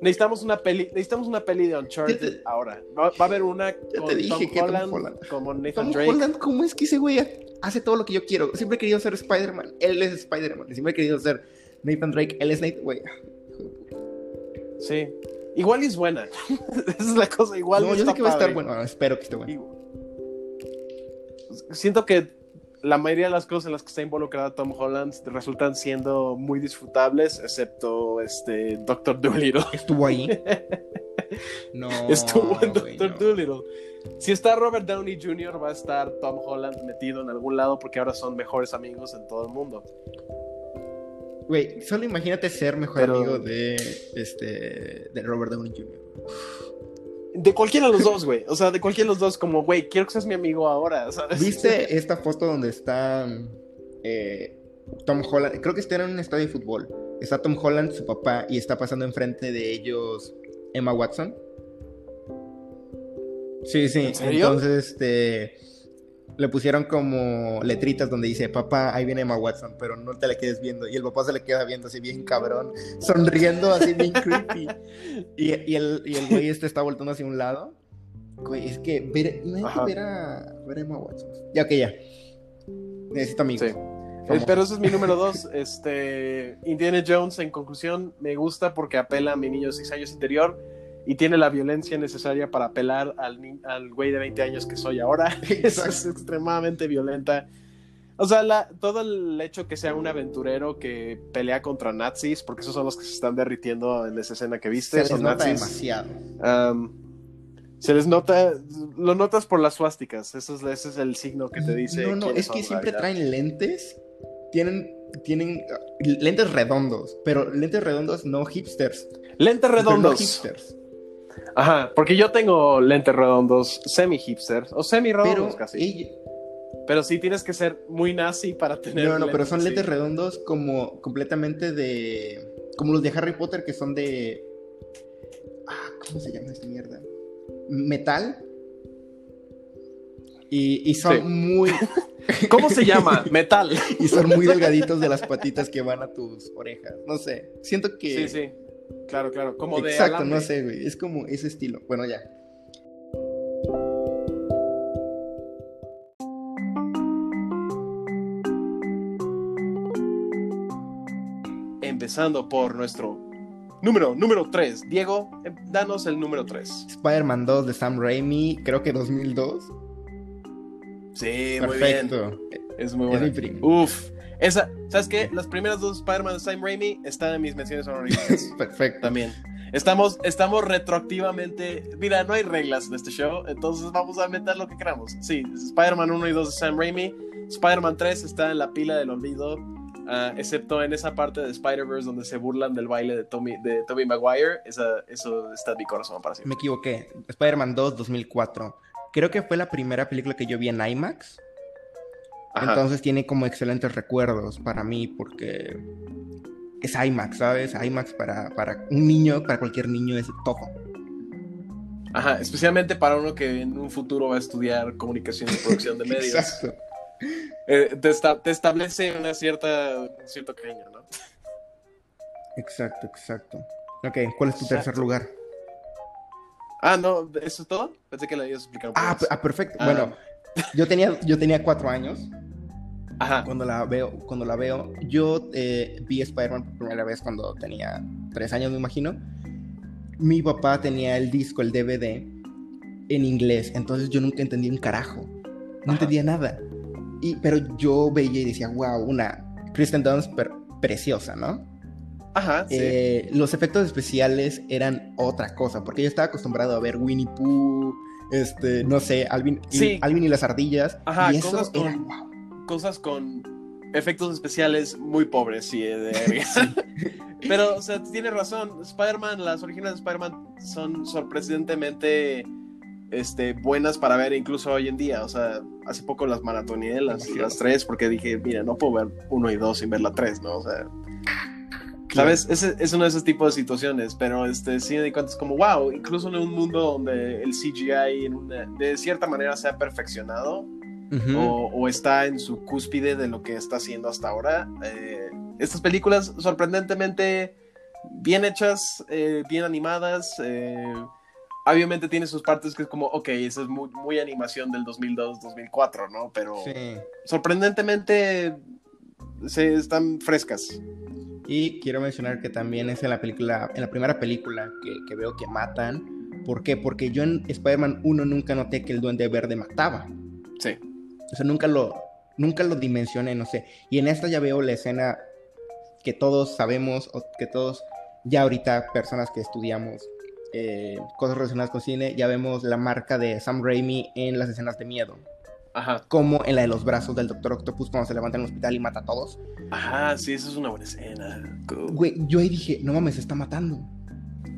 necesitamos una peli, necesitamos una peli de Uncharted te, ahora. Va, va a haber una con te dije Tom, que Holland, Tom Holland como Nathan Tom Drake. Holland, ¿cómo es que ese güey hace todo lo que yo quiero? Siempre he querido ser Spider-Man, él es Spider-Man. Siempre he querido ser Nathan Drake, él es Nathan, güey. Sí. Igual es buena. Esa es la cosa, igual no, está. No, yo sé que va a estar bueno, espero que esté bueno. Siento que la mayoría de las cosas en las que está involucrada Tom Holland resultan siendo muy disfrutables, excepto este Doctor Dolittle. ¿Estuvo ahí? No. Estuvo en Doctor No. Dolittle. Si está Robert Downey junior, va a estar Tom Holland metido en algún lado, porque ahora son mejores amigos en todo el mundo. Güey, solo imagínate ser mejor Pero... amigo de, este, de Robert Downey junior De cualquiera de los dos, güey. O sea, de cualquiera de los dos, como, güey, quiero que seas mi amigo ahora, ¿sabes? ¿Viste esta foto donde está eh, Tom Holland? Creo que está en un estadio de fútbol. Está Tom Holland, su papá, y está pasando enfrente de ellos Emma Watson. Sí, sí. ¿En serio? Entonces, este... le pusieron como letritas donde dice, papá, ahí viene Emma Watson, pero no te la quedes viendo. Y el papá se le queda viendo así bien cabrón, sonriendo así bien creepy. Y, y, el, y el güey este está voltando hacia un lado. Güey, es que ver, no hay que ver a, ver a Emma Watson. Ya, ok, ya. Necesito amigos. Sí. Eh, pero ese es mi número dos. Este, Indiana Jones, en conclusión, me gusta porque apela a mi niño de seis años interior. Y tiene la violencia necesaria para apelar al, ni- al güey de veinte años que soy ahora. Eso es extremadamente violenta. O sea, la, todo el hecho que sea un aventurero que pelea contra nazis, porque esos son los que se están derritiendo en esa escena que viste. Se les son nota nazis. demasiado. Um, se les nota, lo notas por las suásticas. Eso es, ese es el signo que te dice. No, no, es que siempre traen lentes. Tienen, tienen lentes redondos, pero lentes redondos no hipsters. Lentes redondos. No hipsters. Ajá, porque yo tengo lentes redondos semi-hipsters, o semi-redondos pero casi. Ella, Pero sí tienes que ser muy nazi para tener... No, no, pero son lentes sí. redondos como completamente de... Como los de Harry Potter, que son de... Ah, ¿cómo se llama esta mierda? Metal. Y, y son sí. muy... ¿Cómo se llama? Metal. Y son muy delgaditos de las patitas que van a tus orejas. No sé, siento que... Sí, sí, claro, claro. Como Exacto, de Exacto, no sé, güey. Es como ese estilo. Bueno, ya. Empezando por nuestro número, número tres. Diego, danos el número tres. Spider-Man dos de Sam Raimi, creo que dos mil dos. Sí, perfecto. Muy bien. Es muy bueno. Es mi primo. Uf. Esa, ¿sabes qué? Las primeras dos Spider-Man de Sam Raimi están en mis menciones honoríficas. Perfecto. También. Estamos, estamos retroactivamente... Mira, no hay reglas en este show, entonces vamos a meter lo que queramos. Sí, Spider-Man uno y dos de Sam Raimi. Spider-Man tres está en la pila del olvido. Uh, excepto en esa parte de Spider-Verse donde se burlan del baile de Tommy, de Tobey Maguire. Esa, eso está en mi corazón para siempre. Me equivoqué. Spider-Man dos, dos mil cuatro. Creo que fue la primera película que yo vi en IMAX. Ajá. Entonces tiene como excelentes recuerdos para mí porque es IMAX, ¿sabes? IMAX para, para un niño, para cualquier niño es tojo. Ajá, especialmente para uno que en un futuro va a estudiar comunicación y producción de medios. Exacto. Eh, te, esta- te establece una cierta, un cierto cariño, ¿no? Exacto, exacto. Ok, ¿cuál es tu exacto. tercer lugar? Ah, no, ¿eso es todo? Pensé que le habías explicado. Ah, p- ah, perfecto. Ah. Bueno, yo tenía, yo tenía cuatro años. Ajá. Cuando la veo, cuando la veo, yo eh, vi Spider-Man por primera vez cuando tenía tres años, me imagino. Mi papá tenía el disco, el D V D, en inglés. Entonces yo nunca entendí un carajo. No Ajá. entendía nada. Y, pero yo veía y decía, wow, una Kristen Dunst pre- preciosa, ¿no? Ajá, sí. Eh, los efectos especiales eran otra cosa, porque yo estaba acostumbrado a ver Winnie Pooh, este, no sé, Alvin, sí. y, Alvin y las ardillas. Ajá, y eso cosas con, era, wow. Cosas con efectos especiales muy pobres, sí. De... sí. Pero, o sea, tienes razón, Spider-Man, las originales de Spider-Man son sorprendentemente... Este, buenas para ver incluso hoy en día. O sea, hace poco las maratoneé las, las tres porque dije, mira, no puedo ver uno y dos sin ver la tres, ¿no? O sea, ¿sabes? Es, es uno de esos tipos de situaciones, pero este, sí me di cuenta, es como, wow, incluso en un mundo donde el C G I en una, de cierta manera se ha perfeccionado uh-huh. o, o está en su cúspide de lo que está haciendo hasta ahora. Eh, estas películas sorprendentemente bien hechas, eh, bien animadas, eh, obviamente tiene sus partes que es como, ok, esa es muy, muy animación del dos mil dos, dos mil cuatro, ¿no? Pero sí. sorprendentemente se están frescas. Y quiero mencionar que también es en la película, en la primera película que, que veo que matan. ¿Por qué? Porque yo en Spider-Man uno nunca noté que el Duende Verde mataba. Sí. O sea, nunca lo, nunca lo dimensioné, no sé. Y en esta ya veo la escena que todos sabemos, o que todos ya ahorita, personas que estudiamos, Eh, cosas relacionadas con cine, ya vemos la marca de Sam Raimi en las escenas de miedo. Ajá. Como en la de los brazos del Doctor Octopus cuando se levanta en el hospital y mata a todos. Ajá, sí, esa es una buena escena. Güey, yo ahí dije, no mames, se está matando.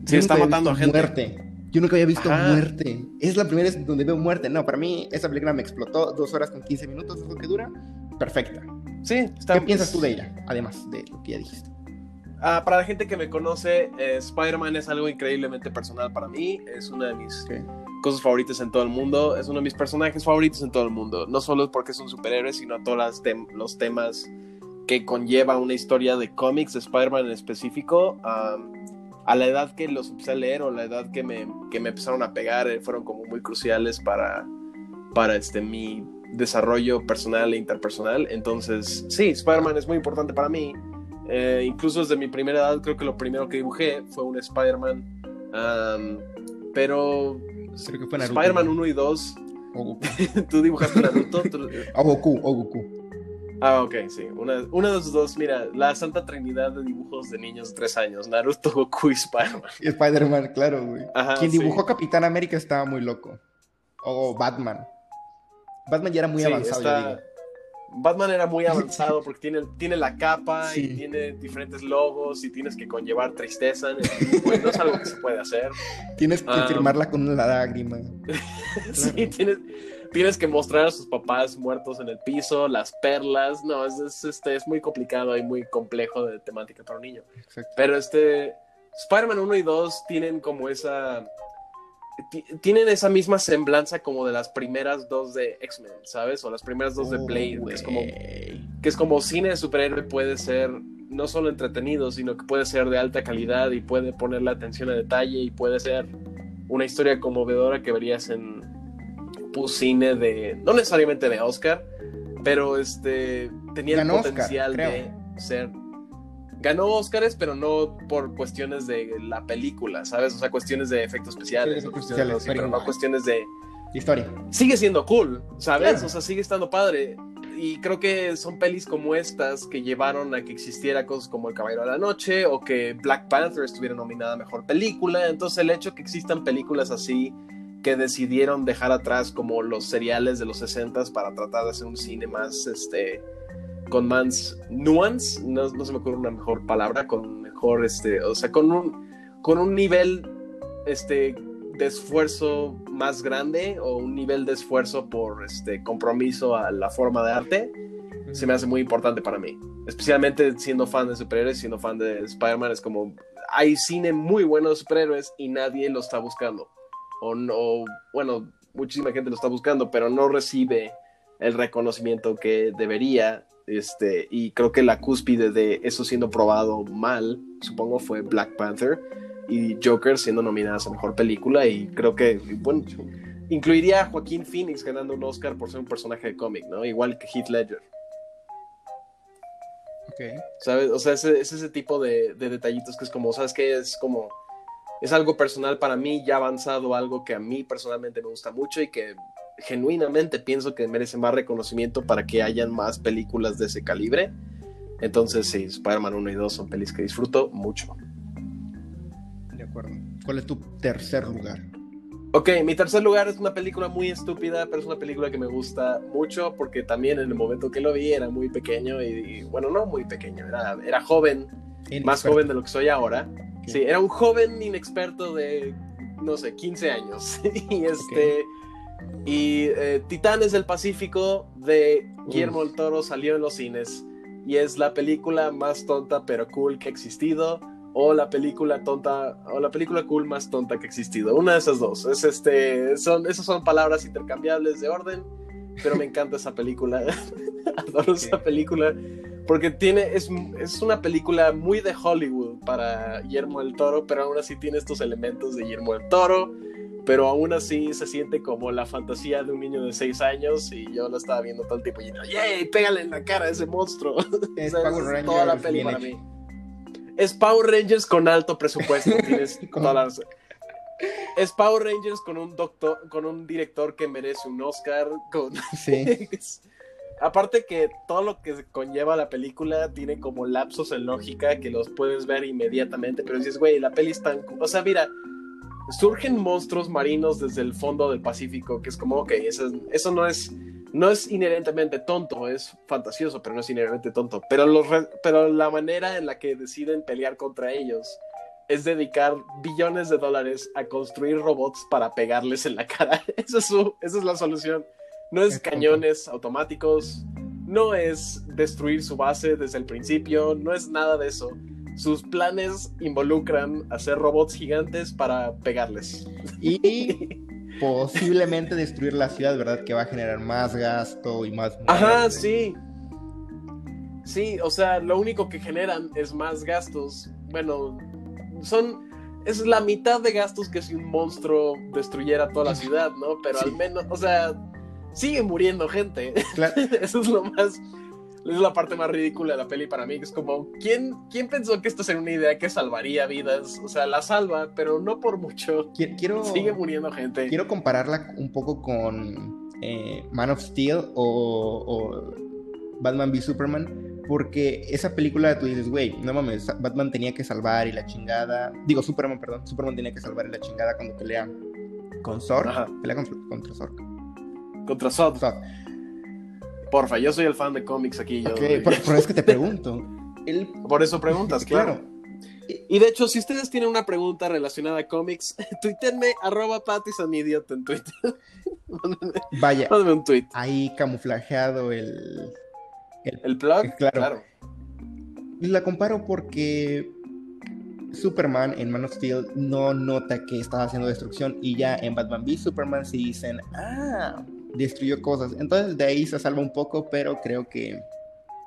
Sí, está matando a gente. Muerte. Yo nunca había visto Ajá. muerte. Es la primera vez donde veo muerte. No, para mí, esa película me explotó. Dos horas con quince minutos, es lo que dura. Perfecta. Sí, está... ¿Qué piensas tú de ella? Además de lo que ya dijiste. Ah, para la gente que me conoce, eh, Spider-Man es algo increíblemente personal para mí. Es una de mis okay. cosas favoritas en todo el mundo. Es uno de mis personajes favoritos en todo el mundo. No solo porque es un superhéroe, sino a todos te- los temas que conlleva una historia de cómics de Spider-Man en específico. Um, a la edad que los empecé a leer o la edad que me, que me empezaron a pegar, eh, fueron como muy cruciales para, para este, mi desarrollo personal e interpersonal. Entonces, sí, Spider-Man es muy importante para mí. Eh, incluso desde mi primera edad creo que lo primero que dibujé fue un Spider-Man, um, pero creo que fue Naruto, Spider-Man uno y dos. Oh, tú dibujaste Naruto ¿Tú... o Goku o Goku ah ok sí una, una de los dos. Mira, la santa trinidad de dibujos de niños de tres años: Naruto, Goku y Spider-Man. Y Spider-Man, claro, güey. Ajá, quien dibujó sí. Capitán América estaba muy loco. O Batman Batman ya era muy sí, avanzado está... yo digo. Batman era muy avanzado porque tiene, tiene la capa sí. y tiene diferentes logos y tienes que conllevar tristeza en el... bueno, no es algo que se puede hacer. Tienes que um... firmarla con una lágrima. Sí, claro. tienes... tienes que mostrar a sus papás muertos en el piso, las perlas, no, es, es, este, es muy complicado y muy complejo de temática para un niño. Exacto. Pero este, Spider-Man uno y dos tienen como esa... T- tienen esa misma semblanza como de las primeras dos de X-Men, ¿sabes? O las primeras dos oh, de Blade, que es, como, que es como cine de superhéroe puede ser no solo entretenido, sino que puede ser de alta calidad y puede ponerle atención a detalle y puede ser una historia conmovedora que verías en pues, cine de... no necesariamente de Oscar, pero este tenía Ganó el potencial Oscar, de creo. ser... Ganó Óscares, pero no por cuestiones de la película, ¿sabes? O sea, cuestiones de efectos especiales, sí, o cuestiones especiales, de, sí, pero no cuestiones de... historia. Sigue siendo cool, ¿sabes? Claro. O sea, sigue estando padre. Y creo que son pelis como estas que llevaron a que existiera cosas como El Caballero de la Noche o que Black Panther estuviera nominada a Mejor Película. Entonces, el hecho que existan películas así que decidieron dejar atrás como los seriales de los sesentas para tratar de hacer un cine más, este... con más nuance, no, no se me ocurre una mejor palabra, con mejor, este, o sea, con un con un nivel este, de esfuerzo más grande o un nivel de esfuerzo por este, compromiso a la forma de arte, mm-hmm. se me hace muy importante para mí. Especialmente siendo fan de superhéroes, siendo fan de Spider-Man, es como, hay cine muy bueno de superhéroes y nadie lo está buscando. O, o bueno, muchísima gente lo está buscando, pero no recibe el reconocimiento que debería. Este, y creo que la cúspide de eso siendo probado mal, supongo, fue Black Panther y Joker siendo nominadas a Mejor Película. Y creo que, bueno, incluiría a Joaquín Phoenix ganando un Oscar por ser un personaje de cómic, ¿no? Igual que Heath Ledger. Okay. ¿Sabes? O sea, es, es ese tipo de, de detallitos que es como, ¿sabes qué? Es como, es algo personal para mí, ya avanzado, algo que a mí personalmente me gusta mucho y que genuinamente pienso que merece más reconocimiento para que hayan más películas de ese calibre. Entonces sí, Spider-Man uno y dos son pelis que disfruto mucho. De acuerdo. ¿Cuál es tu tercer lugar? Ok, mi tercer lugar es una película muy estúpida, pero es una película que me gusta mucho porque también en el momento que lo vi era muy pequeño y, y bueno, no muy pequeño, era, era joven, inexperto. Más joven de lo que soy ahora. Okay. Sí, era un joven inexperto de, no sé, quince años. Y este... Okay. Y eh, Titanes del Pacífico de Guillermo del Toro salió en los cines y es la película más tonta pero cool que ha existido, o la película tonta o la película cool más tonta que ha existido, una de esas dos. Es este, son, esas son palabras intercambiables de orden, pero me encanta esa película. Adoro okay. esa película porque tiene es, es una película muy de Hollywood para Guillermo del Toro, pero aún así tiene estos elementos de Guillermo del Toro. Pero aún así se siente como la fantasía de un niño de seis años y yo la estaba viendo todo el tiempo y yo, ¡yay! ¡Pégale en la cara a ese monstruo! Es Power Rangers. Toda la peli para mí. Es Power Rangers con alto presupuesto. Tienes toda la... Es Power Rangers con un doctor, con un director que merece un Oscar. Con... Sí. Aparte que todo lo que conlleva la película tiene como lapsos en lógica que los puedes ver inmediatamente, pero dices, güey, la peli es tan... O sea, mira... Surgen monstruos marinos desde el fondo del Pacífico, que es como, ok, eso, eso no es no es inherentemente tonto, es fantasioso, pero no es inherentemente tonto. Pero, los re, pero la manera en la que deciden pelear contra ellos es dedicar billones de dólares a construir robots para pegarles en la cara. Esa es, su, esa es la solución. No es cañones automáticos, no es destruir su base desde el principio, no es nada de eso. Sus planes involucran hacer robots gigantes para pegarles. Y posiblemente destruir la ciudad, ¿verdad? Que va a generar más gasto y más... Muerte. Ajá, sí. Sí, o sea, lo único que generan es más gastos. Bueno, son... Es la mitad de gastos que si un monstruo destruyera toda la ciudad, ¿no? Pero sí. Al menos, o sea, sigue muriendo gente. Claro. Eso es lo más... Es la parte más ridícula de la peli para mí, que es como, ¿quién, ¿quién pensó que esto sería una idea que salvaría vidas? O sea, la salva, pero no por mucho. Quiero, Sigue muriendo gente. Quiero compararla un poco con eh, Man of Steel o, o Batman v Superman, porque esa película tú dices, güey, no mames, Batman tenía que salvar y la chingada. Digo, Superman, perdón. Superman tenía que salvar y la chingada cuando pelea con Zor. Ajá. Pelea contra, contra Zor. Contra Zor. Zor. Porfa, yo soy el fan de cómics aquí. Yo... Okay, por, por eso que te pregunto. El... Por eso preguntas, claro. claro. Y, y de hecho, si ustedes tienen una pregunta relacionada a cómics, tuítenme arroba patisandidiot en Twitter. Vaya, un tweet. Ahí camuflajeado el... El, el plug, el, claro. claro. La comparo porque Superman en Man of Steel no nota que está haciendo destrucción, y ya en Batman v Superman sí dicen, ah, destruyó cosas. Entonces de ahí se salva un poco, pero creo que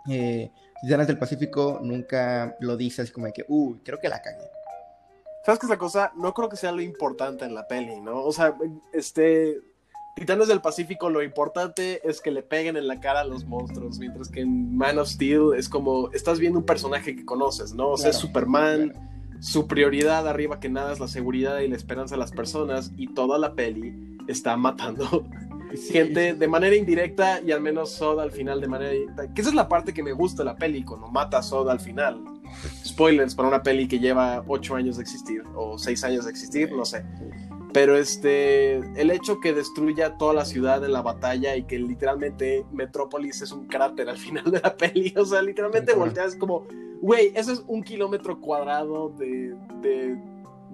eh, Titanes del Pacífico nunca lo dice así como de que, uh, creo que la cagué. ¿Sabes qué es la cosa? No creo que sea lo importante en la peli, ¿no? O sea, este... Titanes del Pacífico, lo importante es que le peguen en la cara a los monstruos, mientras que en Man of Steel es como, estás viendo un personaje que conoces, ¿no? O sea, claro, es Superman, claro. Su prioridad arriba que nada es la seguridad y la esperanza de las personas, y toda la peli está matando sí. gente de manera indirecta, y al menos Zod al final de manera indirecta, que esa es la parte que me gusta de la peli, cuando mata a Zod al final. Spoilers para una peli que lleva ocho años de existir, o seis años de existir, no sé. Pero este, el hecho que destruya toda la ciudad en la batalla y que literalmente Metrópolis es un cráter al final de la peli, o sea, literalmente volteas como, güey, eso es un kilómetro cuadrado de, de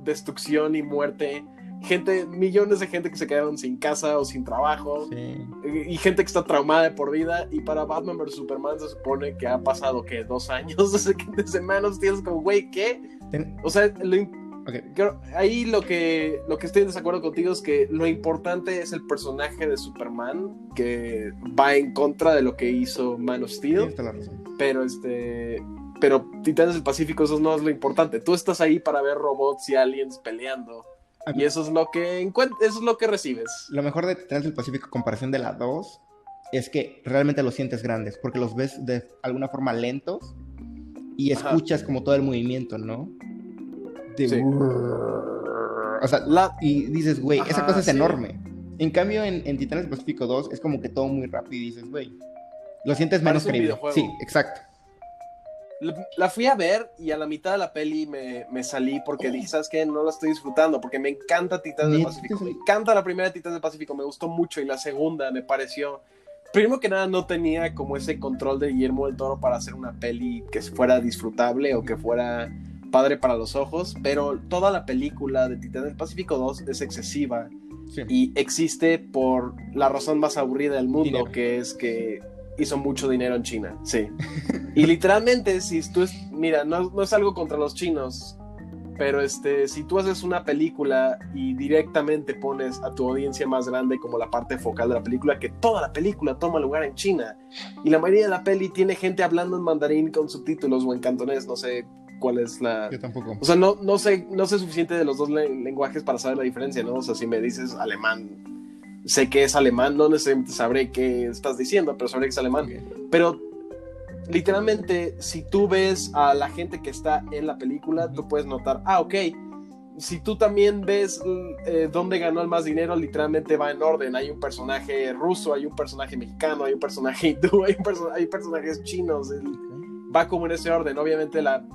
destrucción y muerte, gente, millones de gente que se quedaron sin casa o sin trabajo, sí. y, y gente que está traumada de por vida, y para Batman versus. Superman se supone que ha pasado, ¿qué? Dos años desde, desde Man of Steel, como, güey, ¿qué? O sea, lo importante... Okay. Ahí lo que, lo que estoy en desacuerdo contigo es que lo importante es el personaje de Superman, que va en contra de lo que hizo Man of Steel. Pero este, pero Titanes del Pacífico, eso no es lo importante. Tú estás ahí para ver robots y aliens peleando. Okay. Y eso es lo que encuent- eso es lo que recibes. Lo mejor de Titanes del Pacífico en comparación de la dos es que realmente los sientes grandes, porque los ves de alguna forma lentos y escuchas Ajá. como todo el movimiento, ¿no? De... Sí. O sea, la... y dices, güey, esa cosa es sí. enorme. En cambio, en, en Titanes del Pacífico dos es como que todo muy rápido y dices, güey, lo sientes menos creíble. Sí, exacto. La, la fui a ver y a la mitad de la peli me, me salí porque oh. dije, ¿sabes qué? No la estoy disfrutando porque me encanta Titanes del Pacífico. Me encanta la primera de Titanes del Pacífico, me gustó mucho, y la segunda me pareció... Primero que nada, no tenía como ese control de Guillermo del Toro para hacer una peli que fuera disfrutable o que fuera... padre para los ojos, pero toda la película de Titanes del Pacífico dos es excesiva sí. y existe por la razón más aburrida del mundo, dinero. Que es que hizo mucho dinero en China, sí. Y literalmente, si tú es, mira, no, no es algo contra los chinos, pero este, si tú haces una película y directamente pones a tu audiencia más grande como la parte focal de la película, que toda la película toma lugar en China y la mayoría de la peli tiene gente hablando en mandarín con subtítulos o en cantonés, no sé cuál es la... Yo tampoco. O sea, no, no sé, no sé suficiente de los dos le- lenguajes para saber la diferencia, ¿no? O sea, si me dices alemán, sé que es alemán, no necesariamente sabré qué estás diciendo, pero sabré que es alemán. Okay. Pero, literalmente, si tú ves a la gente que está en la película, mm-hmm. tú puedes notar, ah, ok, si tú también ves eh, dónde ganó el más dinero, literalmente va en orden. Hay un personaje ruso, hay un personaje mexicano, hay un personaje hindú, hay, un perso- hay personajes chinos, el... okay. va como en ese orden. Obviamente la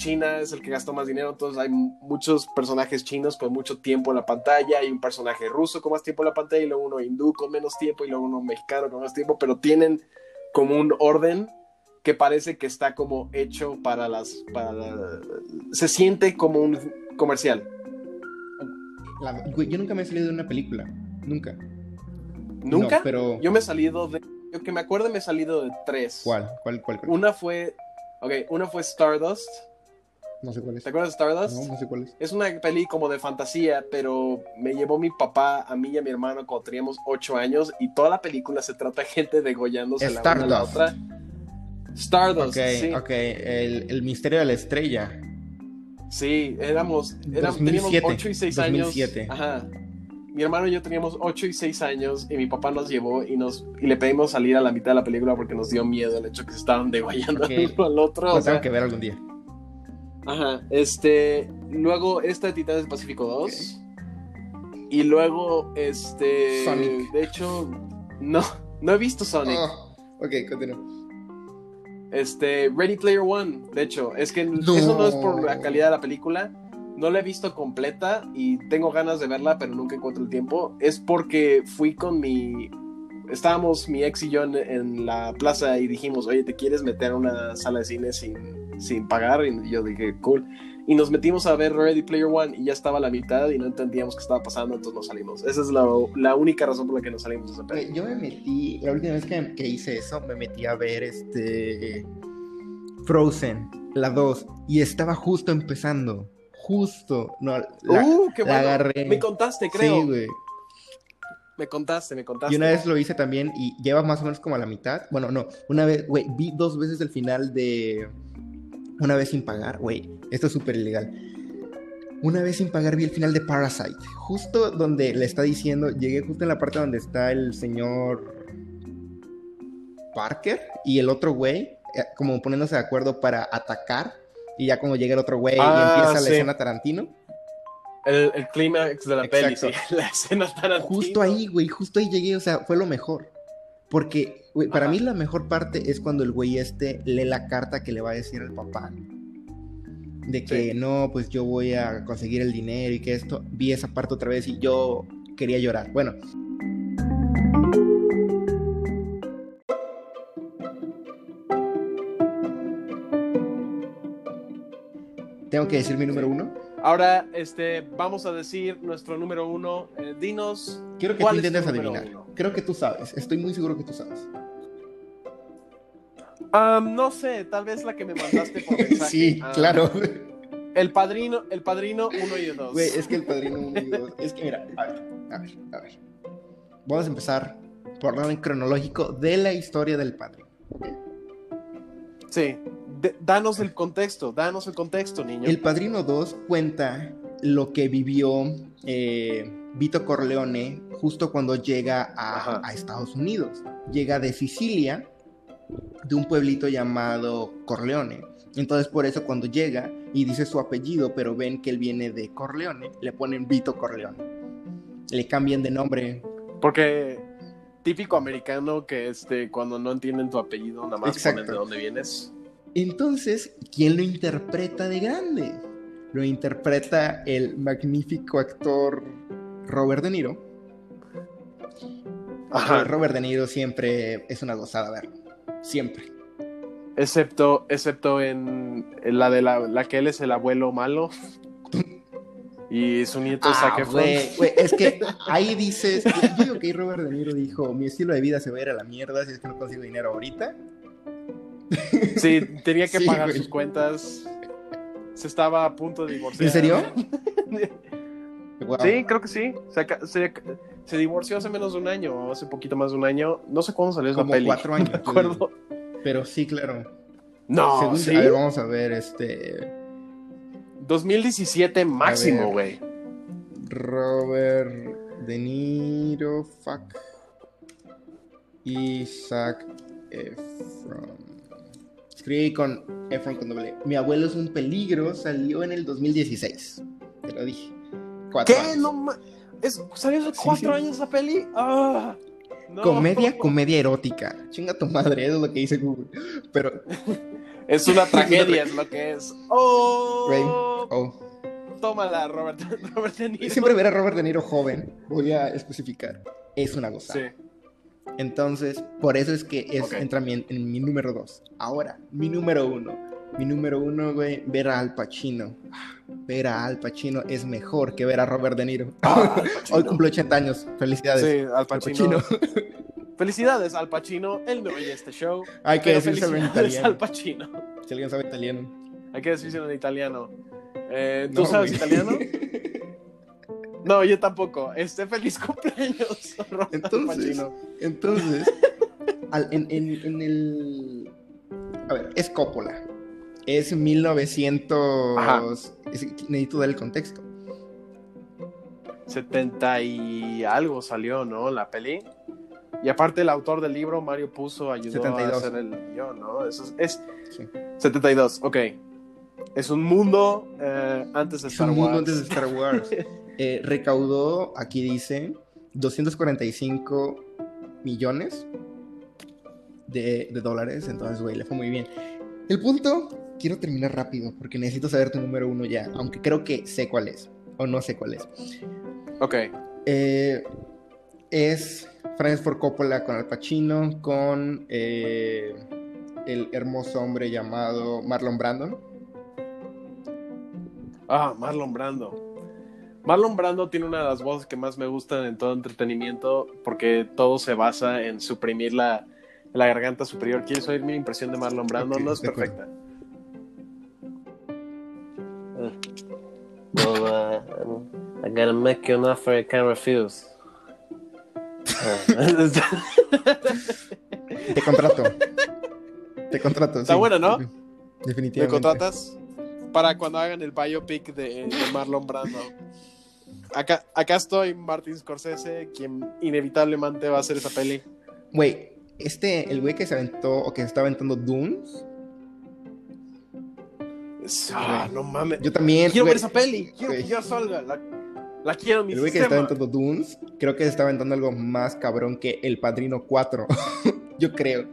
China es el que gastó más dinero, entonces hay muchos personajes chinos con mucho tiempo en la pantalla, hay un personaje ruso con más tiempo en la pantalla, y luego uno hindú con menos tiempo, y luego uno mexicano con más tiempo, pero tienen como un orden que parece que está como hecho para las... para la... se siente como un comercial. La, güey, yo nunca me he salido de una película, nunca. ¿Nunca? No, pero... Yo me he salido de... Yo que me acuerdo me he salido de tres. ¿Cuál? ¿Cuál? ¿Cuál? cuál? Una fue... Ok, una fue Stardust. No sé cuál es. ¿Te acuerdas de Stardust? No, no sé cuál es. Es una peli como de fantasía, pero me llevó mi papá, a mí y a mi hermano cuando teníamos ocho años, y toda la película se trata de gente degollándose la una a la otra. Stardust, okay, sí. Ok, el, el misterio de la estrella. Sí, éramos, éramos teníamos ocho y seis años. Ajá. Mi hermano y yo teníamos ocho y seis años y mi papá nos llevó y nos y le pedimos salir a la mitad de la película porque nos dio miedo el hecho que se estaban degollando okay. uno al otro. Lo o sea, tengo que ver algún día. Ajá, este, luego esta de Titanes del Pacífico dos, okay. y luego, este, Sonic. De hecho, no, no he visto Sonic. Oh, ok, continúo. Este, Ready Player One, de hecho, es que no. eso no es por la calidad de la película, no la he visto completa y tengo ganas de verla, pero nunca encuentro el tiempo, es porque fui con mi... estábamos mi ex y yo en, en la plaza y dijimos, oye, ¿te quieres meter a una sala de cine sin... sin pagar, y yo dije, cool. Y nos metimos a ver Ready Player One y ya estaba a la mitad y no entendíamos qué estaba pasando, entonces nos salimos. Esa es la, la única razón por la que nos salimos de esa película. Yo me metí, la última vez que, que hice eso, me metí a ver este Frozen, la dos, y estaba justo empezando. Justo. No, la, ¡Uh, qué bueno! La agarré. Me contaste, creo. Sí, güey. Me contaste, me contaste. Y una vez lo hice también y lleva más o menos como a la mitad. Bueno, no, una vez, güey, vi dos veces el final de... Una vez sin pagar, güey, esto es súper ilegal. Una vez sin pagar vi el final de Parasite, justo donde le está diciendo, llegué justo en la parte donde está el señor Parker y el otro güey, como poniéndose de acuerdo para atacar, y ya cuando llega el otro güey ah, y empieza sí. la escena Tarantino. El, el clímax de la Exacto. peli, sí, la escena Tarantino. Justo ahí, güey, justo ahí llegué, o sea, fue lo mejor. Porque, güey, para mí la mejor parte es cuando el güey este lee la carta que le va a decir al papá. De que, sí. no, pues yo voy a conseguir el dinero y que esto... Vi esa parte otra vez y yo quería llorar. Bueno. ¿Tengo que decir mi número uno? Ahora, este, vamos a decir nuestro número uno. Eh, dinos... Quiero que tú intentes adivinar. Uno? Creo que tú sabes. Estoy muy seguro que tú sabes. Um, no sé. Tal vez la que me mandaste por mensaje. Sí, um, claro. El Padrino, el Padrino uno y dos. Güey, es que el Padrino uno y dos. Es que mira, a ver, a ver, a ver. Vamos a empezar por orden cronológico de la historia del Padrino. ¿Okay? Sí. De- danos el contexto. Danos el contexto, niño. El Padrino dos cuenta lo que vivió... Eh, Vito Corleone, justo cuando llega a, a Estados Unidos. Llega de Sicilia, de un pueblito llamado Corleone. Entonces, por eso cuando llega y dice su apellido, pero ven que él viene de Corleone, le ponen Vito Corleone. Le cambian de nombre. Porque típico americano que este, cuando no entienden tu apellido, nada más Exacto. ponen de dónde vienes. Entonces, ¿quién lo interpreta de grande? Lo interpreta el magnífico actor... Robert De Niro. Ajá. Robert De Niro siempre es una gozada verlo. Siempre. Excepto, excepto en, en la de la, la que él es el abuelo malo. Y su nieto ah, es Zac Efron. Es que ahí dices. Yo digo que Robert De Niro dijo: mi estilo de vida se va a ir a la mierda si es que no consigo dinero ahorita. Sí, tenía que sí, pagar güey. sus cuentas. Se estaba a punto de divorciar. ¿En serio? Wow. Sí, creo que sí. Se, se, se divorció hace menos de un año, hace poquito más de un año. No sé cuándo salió esa peli. Como cuatro años. Me acuerdo. Pero sí, claro. No, Según, ¿sí? A ver, vamos a ver, este... dos mil diecisiete máximo, güey. Robert De Niro, fuck. Y Zac Efron. Escribí con Efron con doble. Mi abuelo es un peligro, salió en el dos mil dieciséis. Te lo dije. ¿Qué? Años. No ma- es, ¿Salió hace cuatro sí, sí. años esa peli? Ah, no. Comedia, comedia erótica. Chinga tu madre, eso es lo que dice Google. Pero... es una tragedia, es lo que es. ¡Oh! oh. Tómala, Robert, Robert De Niro. Siempre ver a Robert De Niro joven, voy a especificar. Es una gozada. Sí. Entonces, por eso es que es, okay. entra mi, en mi número dos. Ahora, mi número uno. Mi número uno, güey, ver a Al Pacino. Ver a Al Pacino es mejor que ver a Robert De Niro. Ah, hoy cumple ochenta años. Felicidades. Sí, Al Pacino. Al Pacino. Felicidades, Al Pacino. Él no oye este show. Hay que decírselo en italiano. Al Pacino. Si alguien sabe italiano. Hay que decírselo en italiano. Eh, ¿Tú no, sabes güey. italiano? No, yo tampoco. Este feliz cumpleaños, Robert entonces, Al Pacino. Entonces, al, en, en, en el... A ver, es Coppola. Es mil novecientos... Ajá. Es, necesito dar el contexto. setenta y algo salió, ¿no? La peli. Y aparte el autor del libro, Mario Puzo, ayudó setenta y dos. A hacer el guión, ¿no? Eso es... es sí. setenta y dos, ok. Es un mundo eh, antes de Star Wars. Es un mundo antes de Star Wars. eh, recaudó, aquí dice, doscientos cuarenta y cinco millones de, de dólares. Entonces, güey, le fue muy bien. El punto... Quiero terminar rápido porque necesito saber tu número uno ya, aunque creo que sé cuál es o no sé cuál es. Ok. Eh, es Francis Ford Coppola con Al Pacino, con eh, el hermoso hombre llamado Marlon Brando. Ah, Marlon Brando. Marlon Brando tiene una de las voces que más me gustan en todo entretenimiento, porque todo se basa en suprimir la, la garganta superior. ¿Quieres oír mi impresión de Marlon Brando? Okay, no es perfecta. Uh, well, uh, I gotta make you an offer I can't refuse. Uh. Te contrato. Te contrato. Está sí. Bueno, ¿no? Definitivamente. ¿Me contratas? Para cuando hagan el biopic de, de Marlon Brando. Acá, acá estoy, Martin Scorsese, quien inevitablemente va a hacer esa peli. Güey, este, el güey que se aventó, o que se está aventando Dunes. Es, ah, no mames. Yo también. Quiero wey, ver esa peli. Quiero wey. que yo salga. La, la quiero en mi sistema. El güey que se está aventando Dunes, creo que se está aventando algo más cabrón que El Padrino cuatro. Yo creo.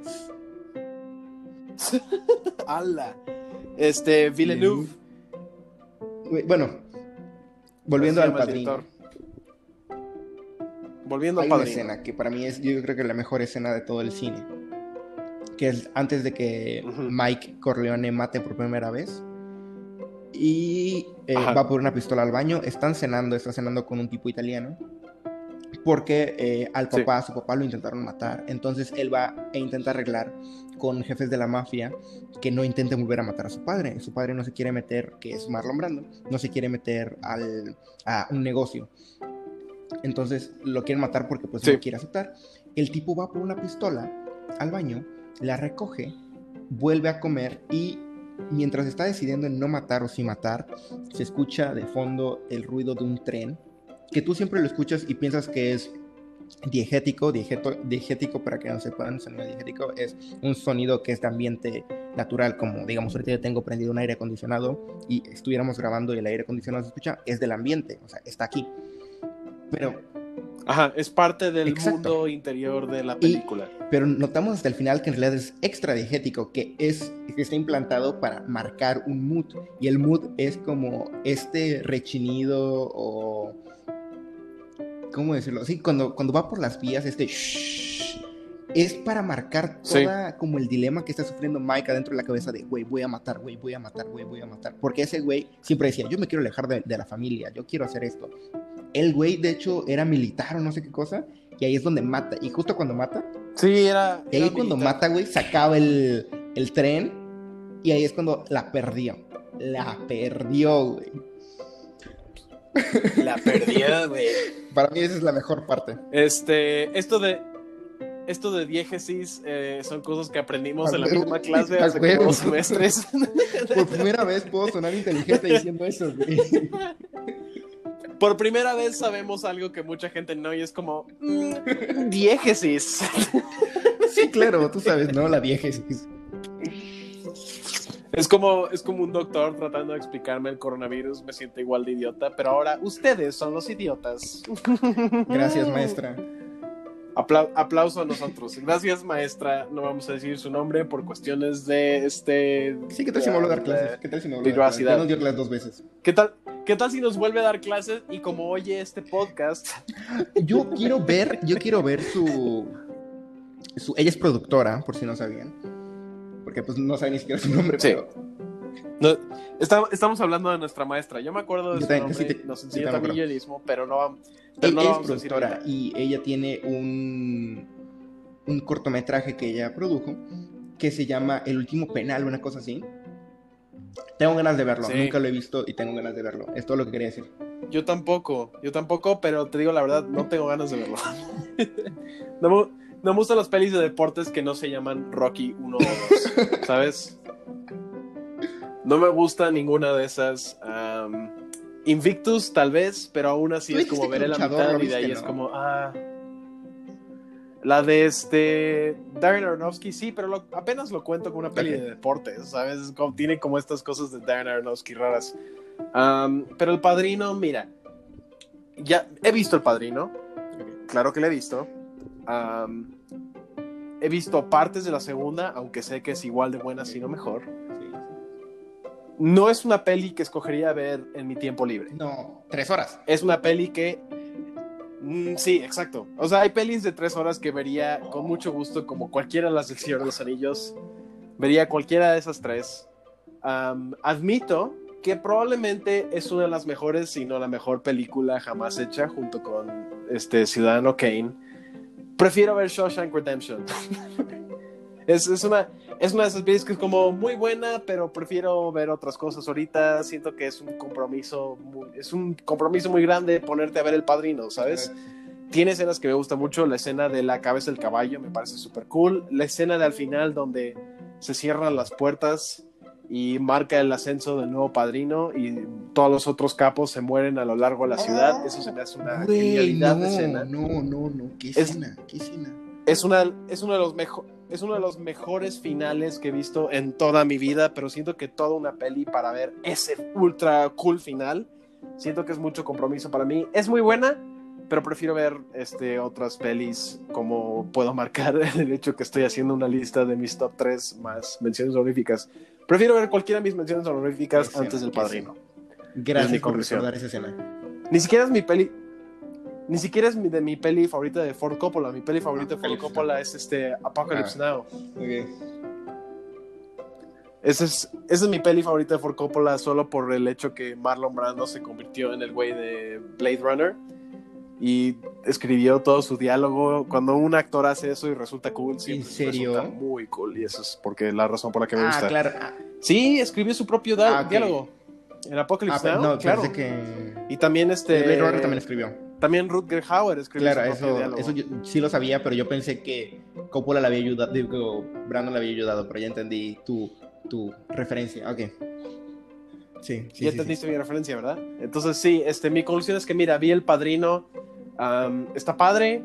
¡Hala! Este, Villeneuve. Bueno, volviendo al Padrino. Volviendo al Padrino. Hay una escena que para mí es, yo creo que la mejor escena de todo el cine, que es antes de que uh-huh. Mike Corleone mate por primera vez. Y eh, va por una pistola al baño. Están cenando, está cenando con un tipo italiano, porque eh, al papá, sí. su papá lo intentaron matar. Entonces él va e intenta arreglar con jefes de la mafia que no intenten volver a matar a su padre. Su padre no se quiere meter, que es Marlon Brando, no se quiere meter al, a un negocio. Entonces lo quieren matar porque pues sí. no quiere aceptar. El tipo va por una pistola al baño, la recoge, vuelve a comer y mientras está decidiendo en no matar o sí matar, se escucha de fondo el ruido de un tren, que tú siempre lo escuchas y piensas que es diegético. Diegeto, diegético, para que no sepan, sonido diegético es un sonido que es de ambiente natural, como digamos ahorita yo tengo prendido un aire acondicionado y estuviéramos grabando y el aire acondicionado se escucha, es del ambiente, o sea, está aquí, pero ajá, es parte del exacto. mundo interior de la película. Y, pero notamos hasta el final que en realidad es extra diegético, que es que está implantado para marcar un mood, y el mood es como este rechinido o ¿cómo decirlo? Sí, cuando, cuando va por las vías, este shh, es para marcar toda sí. como el dilema que está sufriendo Mike adentro de la cabeza de, güey, voy a matar, güey, voy a matar, güey, voy a matar. Porque ese güey siempre decía, yo me quiero alejar de, de la familia, yo quiero hacer esto. El güey, de hecho, era militar o no sé qué cosa, y ahí es donde mata. Y justo cuando mata, sí, era. Y ahí era cuando militar. mata, güey, sacaba el, el tren, y ahí es cuando la perdió. La perdió, güey. La perdió, güey. Para mí esa es la mejor parte. Este, esto de esto de diégesis eh, son cosas que aprendimos en la misma clase hace como dos semestres. Por primera vez puedo sonar inteligente diciendo eso, güey. Por primera vez sabemos algo que mucha gente no, y es como mmm, diégesis. Sí, claro, tú sabes, ¿no? La diégesis. Es como, es como un doctor tratando de explicarme el coronavirus, me siento igual de idiota, pero ahora ustedes son los idiotas. Gracias, maestra. Apla- aplauso a nosotros. Gracias, maestra. No vamos a decir su nombre por cuestiones de este... Sí, ¿qué tal si me vuelve a dar clases? ¿Qué tal si me vuelve a dar clases? Ya nos dio clases dos veces. ¿Qué tal, ¿Qué tal si nos vuelve a dar clases y como oye este podcast? Yo quiero ver, yo quiero ver su... su ella es productora, por si no sabían. Porque pues no sabe ni siquiera su nombre, sí. pero... No, está, estamos hablando de nuestra maestra. Yo me acuerdo de yo su también, nombre, sí te, nos enseñó sí también guionismo, pero no, pero no vamos a decir nada. Ella es productora y ella tiene un, un cortometraje que ella produjo que se llama El Último Penal, una cosa así. Tengo ganas de verlo, sí. nunca lo he visto y tengo ganas de verlo. Es todo lo que quería decir. Yo tampoco, yo tampoco, pero te digo la verdad, no tengo ganas de verlo. No me... No me gustan las pelis de deportes que no se llaman Rocky uno o dos, ¿sabes? No me gusta ninguna de esas. Um, Invictus, tal vez, pero aún así es como ver la mitad y de ahí no. es como... Ah, la de este... Darren Aronofsky, sí, pero lo, apenas lo cuento como una peli okay. de deportes, ¿sabes? Como, tiene como estas cosas de Darren Aronofsky raras. Um, pero El Padrino, mira. Ya he visto El Padrino. Okay. Claro que lo he visto. Um, he visto partes de la segunda, aunque sé que es igual de buena, sino mejor. Sí, sí. No es una peli que escogería ver en mi tiempo libre. No, tres horas. Es una peli que... Mm, sí, exacto. O sea, hay pelis de tres horas que vería con mucho gusto, como cualquiera de las del Señor de los Anillos. Vería cualquiera de esas tres. Um, admito que probablemente es una de las mejores, si no la mejor película jamás hecha, junto con este Ciudadano Kane. Prefiero ver Shawshank Redemption. es, es, una, es una de esas películas que es como muy buena, pero prefiero ver otras cosas ahorita. Siento que es un compromiso muy, es un compromiso muy grande ponerte a ver El Padrino, ¿sabes? Uh-huh. Tiene escenas que me gustan mucho. La escena de la cabeza del caballo me parece súper cool. La escena de al final donde se cierran las puertas y marca el ascenso del nuevo padrino y todos los otros capos se mueren a lo largo de la ciudad. Eso se me hace una Wey, genialidad no, de escena. No, no, no, qué escena, qué escena. Es una, es uno de los mejo, es uno de los mejores finales que he visto en toda mi vida, pero siento que toda una peli para ver ese ultra cool final, siento que es mucho compromiso para mí. Es muy buena, pero prefiero ver este, otras pelis, como puedo marcar el hecho que estoy haciendo una lista de mis top tres más menciones honoríficas. Prefiero ver cualquiera de mis menciones honoríficas escena, antes del Padrino. Gracias por recordar esa escena. Ni siquiera es mi peli, ni siquiera es mi, de mi peli favorita de Ford Coppola. Mi peli favorita de Ford Coppola es este Apocalypse ah, Now. Okay. Esa es, esa es mi peli favorita de Ford Coppola solo por el hecho que Marlon Brando se convirtió en el güey de Blade Runner. Y escribió todo su diálogo. Cuando un actor hace eso y resulta cool, siempre ¿En serio? resulta muy cool. Y eso es porque la razón por la que me ah, gusta. Claro. Sí, escribió su propio da- ah, okay. diálogo en Apocalypse ah, Now, no, claro. Que... Y también este Blade Runner también escribió. También Rutger Hauer escribió claro, su propio eso, diálogo. Eso yo sí lo sabía, pero yo pensé que Coppola le había ayudado, digo, Brando le había ayudado, pero ya entendí tu, tu referencia. Ok. Sí, sí, ya entendiste sí, sí. mi referencia, ¿verdad? Entonces sí, este, mi conclusión es que mira, vi El Padrino, um, está padre,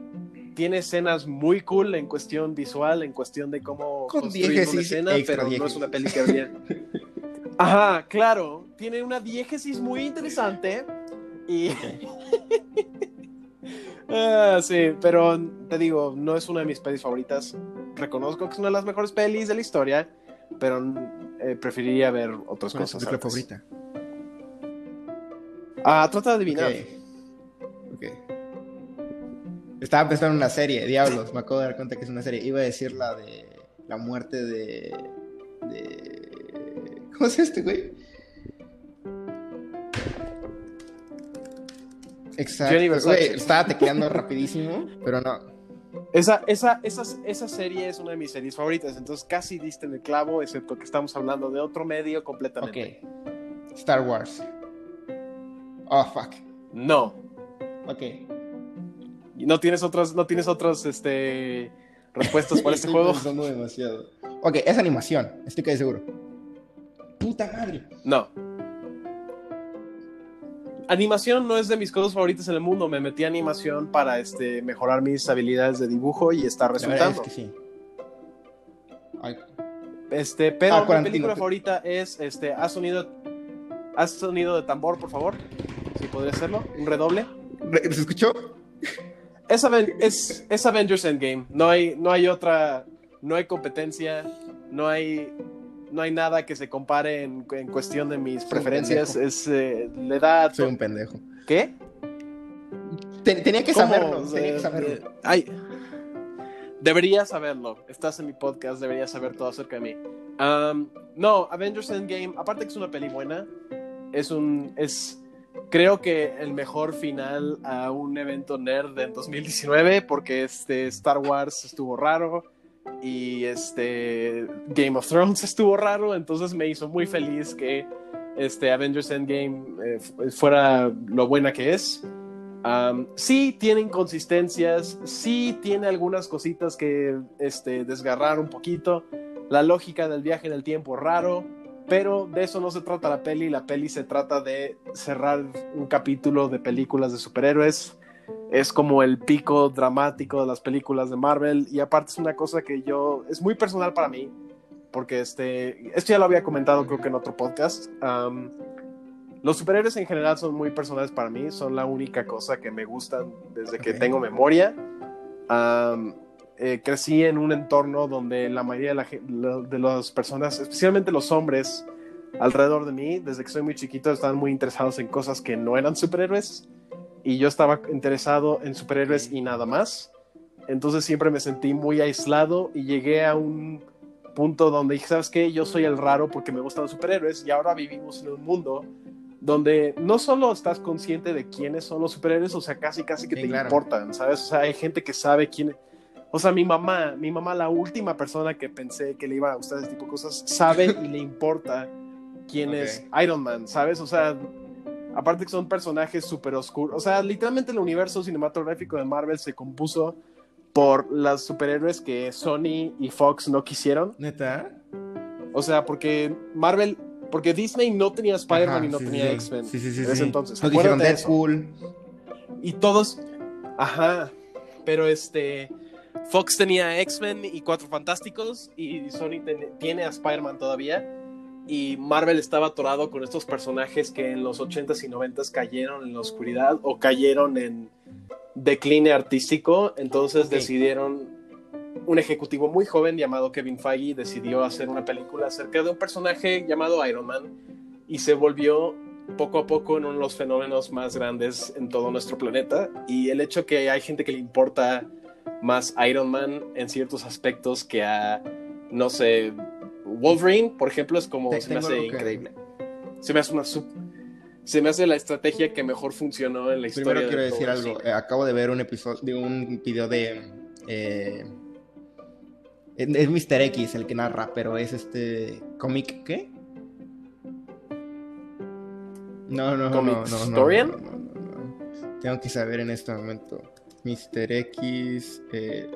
tiene escenas muy cool en cuestión visual, en cuestión de cómo Con construir diegesis, una escena, pero diegesis. no es una peli que habría. Ajá, claro, tiene una diégesis muy interesante y... ah, sí, pero te digo, no es una de mis pelis favoritas, reconozco que es una de las mejores pelis de la historia, pero... Eh, preferiría ver otras bueno, cosas. ¿Cuál es tu película favorita? Ah, trata de adivinar. Okay. Okay. Estaba pensando en una serie, diablos, me acabo de dar cuenta que es una serie. Iba a decir la de la muerte de, de... ¿Cómo es este güey? Exacto. Güey, estaba tecleando rapidísimo, pero no. Esa, esa, esa, esa serie es una de mis series favoritas, entonces casi diste en el clavo, excepto que estamos hablando de otro medio completamente. Ok. Star Wars. Oh, fuck. No. Ok. ¿No tienes otras, no tienes otras este, respuestas para este juego? Estoy pensando demasiado. Ok, es animación, estoy casi seguro. ¡Puta madre! No. Animación no es de mis cosas favoritas en el mundo. Me metí a animación para este, mejorar mis habilidades de dibujo y está resultando. Es que sí. Ay. Este, pero ah, mi película favorita es este, ¿Haz sonido, haz sonido de tambor, por favor? Si ¿Sí podría hacerlo, un redoble. ¿Se escuchó? Es, Aven- es, es Avengers Endgame. No hay, no hay otra, no hay competencia, no hay. No hay nada que se compare en, en cuestión de mis Soy preferencias. Es eh, la edad. Soy un pendejo. ¿Qué? Ten, tenía que ¿Cómo? saberlo. Tenía que saberlo. Eh, ay. Deberías saberlo. Estás en mi podcast, deberías saber todo acerca de mí. Um, no, Avengers Endgame, aparte que es una peli buena, es un. es creo que el mejor final a un evento nerd en dos mil diecinueve, porque este Star Wars estuvo raro. Y este Game of Thrones estuvo raro, entonces me hizo muy feliz que este Avengers Endgame eh, fuera lo buena que es. Um, sí tiene inconsistencias, sí tiene algunas cositas que este, desgarrar un poquito, la lógica del viaje en el tiempo raro, pero de eso no se trata la peli, la peli se trata de cerrar un capítulo de películas de superhéroes. Es como el pico dramático de las películas de Marvel. Y aparte es una cosa que yo... Es muy personal para mí. Porque este... Esto ya lo había comentado creo que en otro podcast. Um, los superhéroes en general son muy personales para mí. Son la única cosa que me gustan desde okay. que tengo memoria. Um, eh, crecí en un entorno donde la mayoría de, la, de las personas, especialmente los hombres alrededor de mí, desde que soy muy chiquito, estaban muy interesados en cosas que no eran superhéroes. Y yo estaba interesado en superhéroes y nada más. Entonces siempre me sentí muy aislado y llegué a un punto donde dije, ¿sabes qué? Yo soy el raro porque me gustan los superhéroes, y ahora vivimos en un mundo donde no solo estás consciente de quiénes son los superhéroes, o sea, casi casi que sí, te claro. importan, ¿sabes? O sea, hay gente que sabe quién... O sea, mi mamá, mi mamá, la última persona que pensé que le iba a gustar ese tipo de cosas, sabe y le importa quién okay. es Iron Man, ¿sabes? O sea, aparte que son personajes súper oscuros. O sea, literalmente el universo cinematográfico de Marvel se compuso por los superhéroes que Sony y Fox no quisieron. ¿Neta? O sea, porque Marvel... Porque Disney no tenía Spider-Man ajá, y no sí, tenía sí, X-Men sí, sí, sí, en ese sí. entonces. No dijeron Deadpool. Eso. Y todos... Ajá. Pero este... Fox tenía X-Men y Cuatro Fantásticos, y Sony ten, tiene a Spider-Man todavía, y Marvel estaba atorado con estos personajes que en los ochentas y noventas cayeron en la oscuridad o cayeron en decline artístico. Entonces okay. decidieron, un ejecutivo muy joven llamado Kevin Feige decidió hacer una película acerca de un personaje llamado Iron Man, y se volvió poco a poco en uno de los fenómenos más grandes en todo nuestro planeta. Y el hecho que hay gente que le importa más Iron Man en ciertos aspectos que a, no sé, Wolverine, por ejemplo, es como Te, se me hace que... increíble. Se me hace una sub... se me hace la estrategia que mejor funcionó en la historia. Primero quiero decir algo. Cine. Acabo de ver un episodio de un video de eh, es míster X el que narra, pero es este cómic ¿qué? No, no, no, no, historian? no, no, no, no. Tengo que saber en este momento. míster X, eh...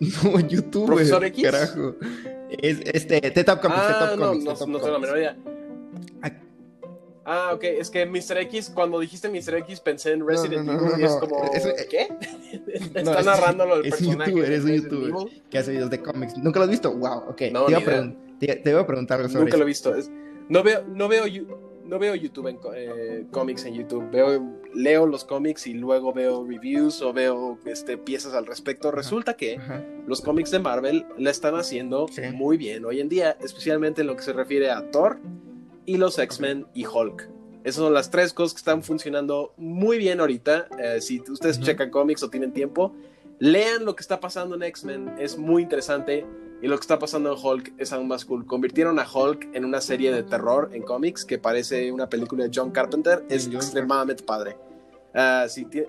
no, YouTube, ¿Profesor X? Carajo. Es, este, T-Top Comics, ah, T-Top no, Comics. No, T-Top no, no tengo la menor idea. Ah, ok, es que míster X, cuando dijiste míster X pensé en Resident no, no, Evil no, no, no. y es como, es, ¿qué? Está no, narrándolo el es personaje. YouTuber, es un youtuber, es un youtuber que hace videos de cómics. ¿Nunca lo has visto? Wow, ok, no, te, iba pregun- te, te iba a preguntar algo sobre Nunca eso. Nunca lo he visto, es... no veo, no veo... You- No veo YouTube en, eh, cómics en YouTube. Veo, leo los cómics y luego veo reviews o veo este, piezas al respecto. Resulta ajá, que ajá. los cómics de Marvel la están haciendo sí. muy bien hoy en día, especialmente en lo que se refiere a Thor y los X-Men okay. y Hulk. Esas son las tres cosas que están funcionando muy bien ahorita. Eh, si ustedes ajá. checan cómics o tienen tiempo, lean lo que está pasando en X-Men. Es muy interesante. Y lo que está pasando en Hulk es aún más cool. Convirtieron a Hulk en una serie de terror en cómics que parece una película de John Carpenter. Es extremadamente padre. Uh, si, ti-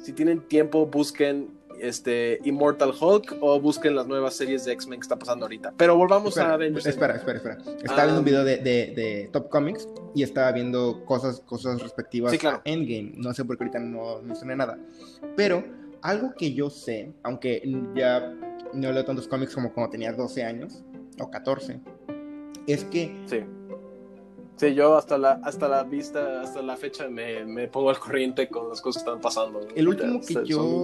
si tienen tiempo, busquen este, Immortal Hulk o busquen las nuevas series de X-Men que está pasando ahorita. Pero volvamos espera, a Avengers. Espera, espera, espera. Estaba um, viendo un video de, de, de Top Comics y estaba viendo cosas, cosas respectivas sí, claro. a Endgame. No sé por qué ahorita no mencioné nada. Pero algo que yo sé, aunque ya... no leo tantos cómics como cuando tenía doce años o catorce. Es que sí, sí yo hasta la hasta la vista hasta la fecha me, me pongo al corriente con las cosas que están pasando. El último que se, yo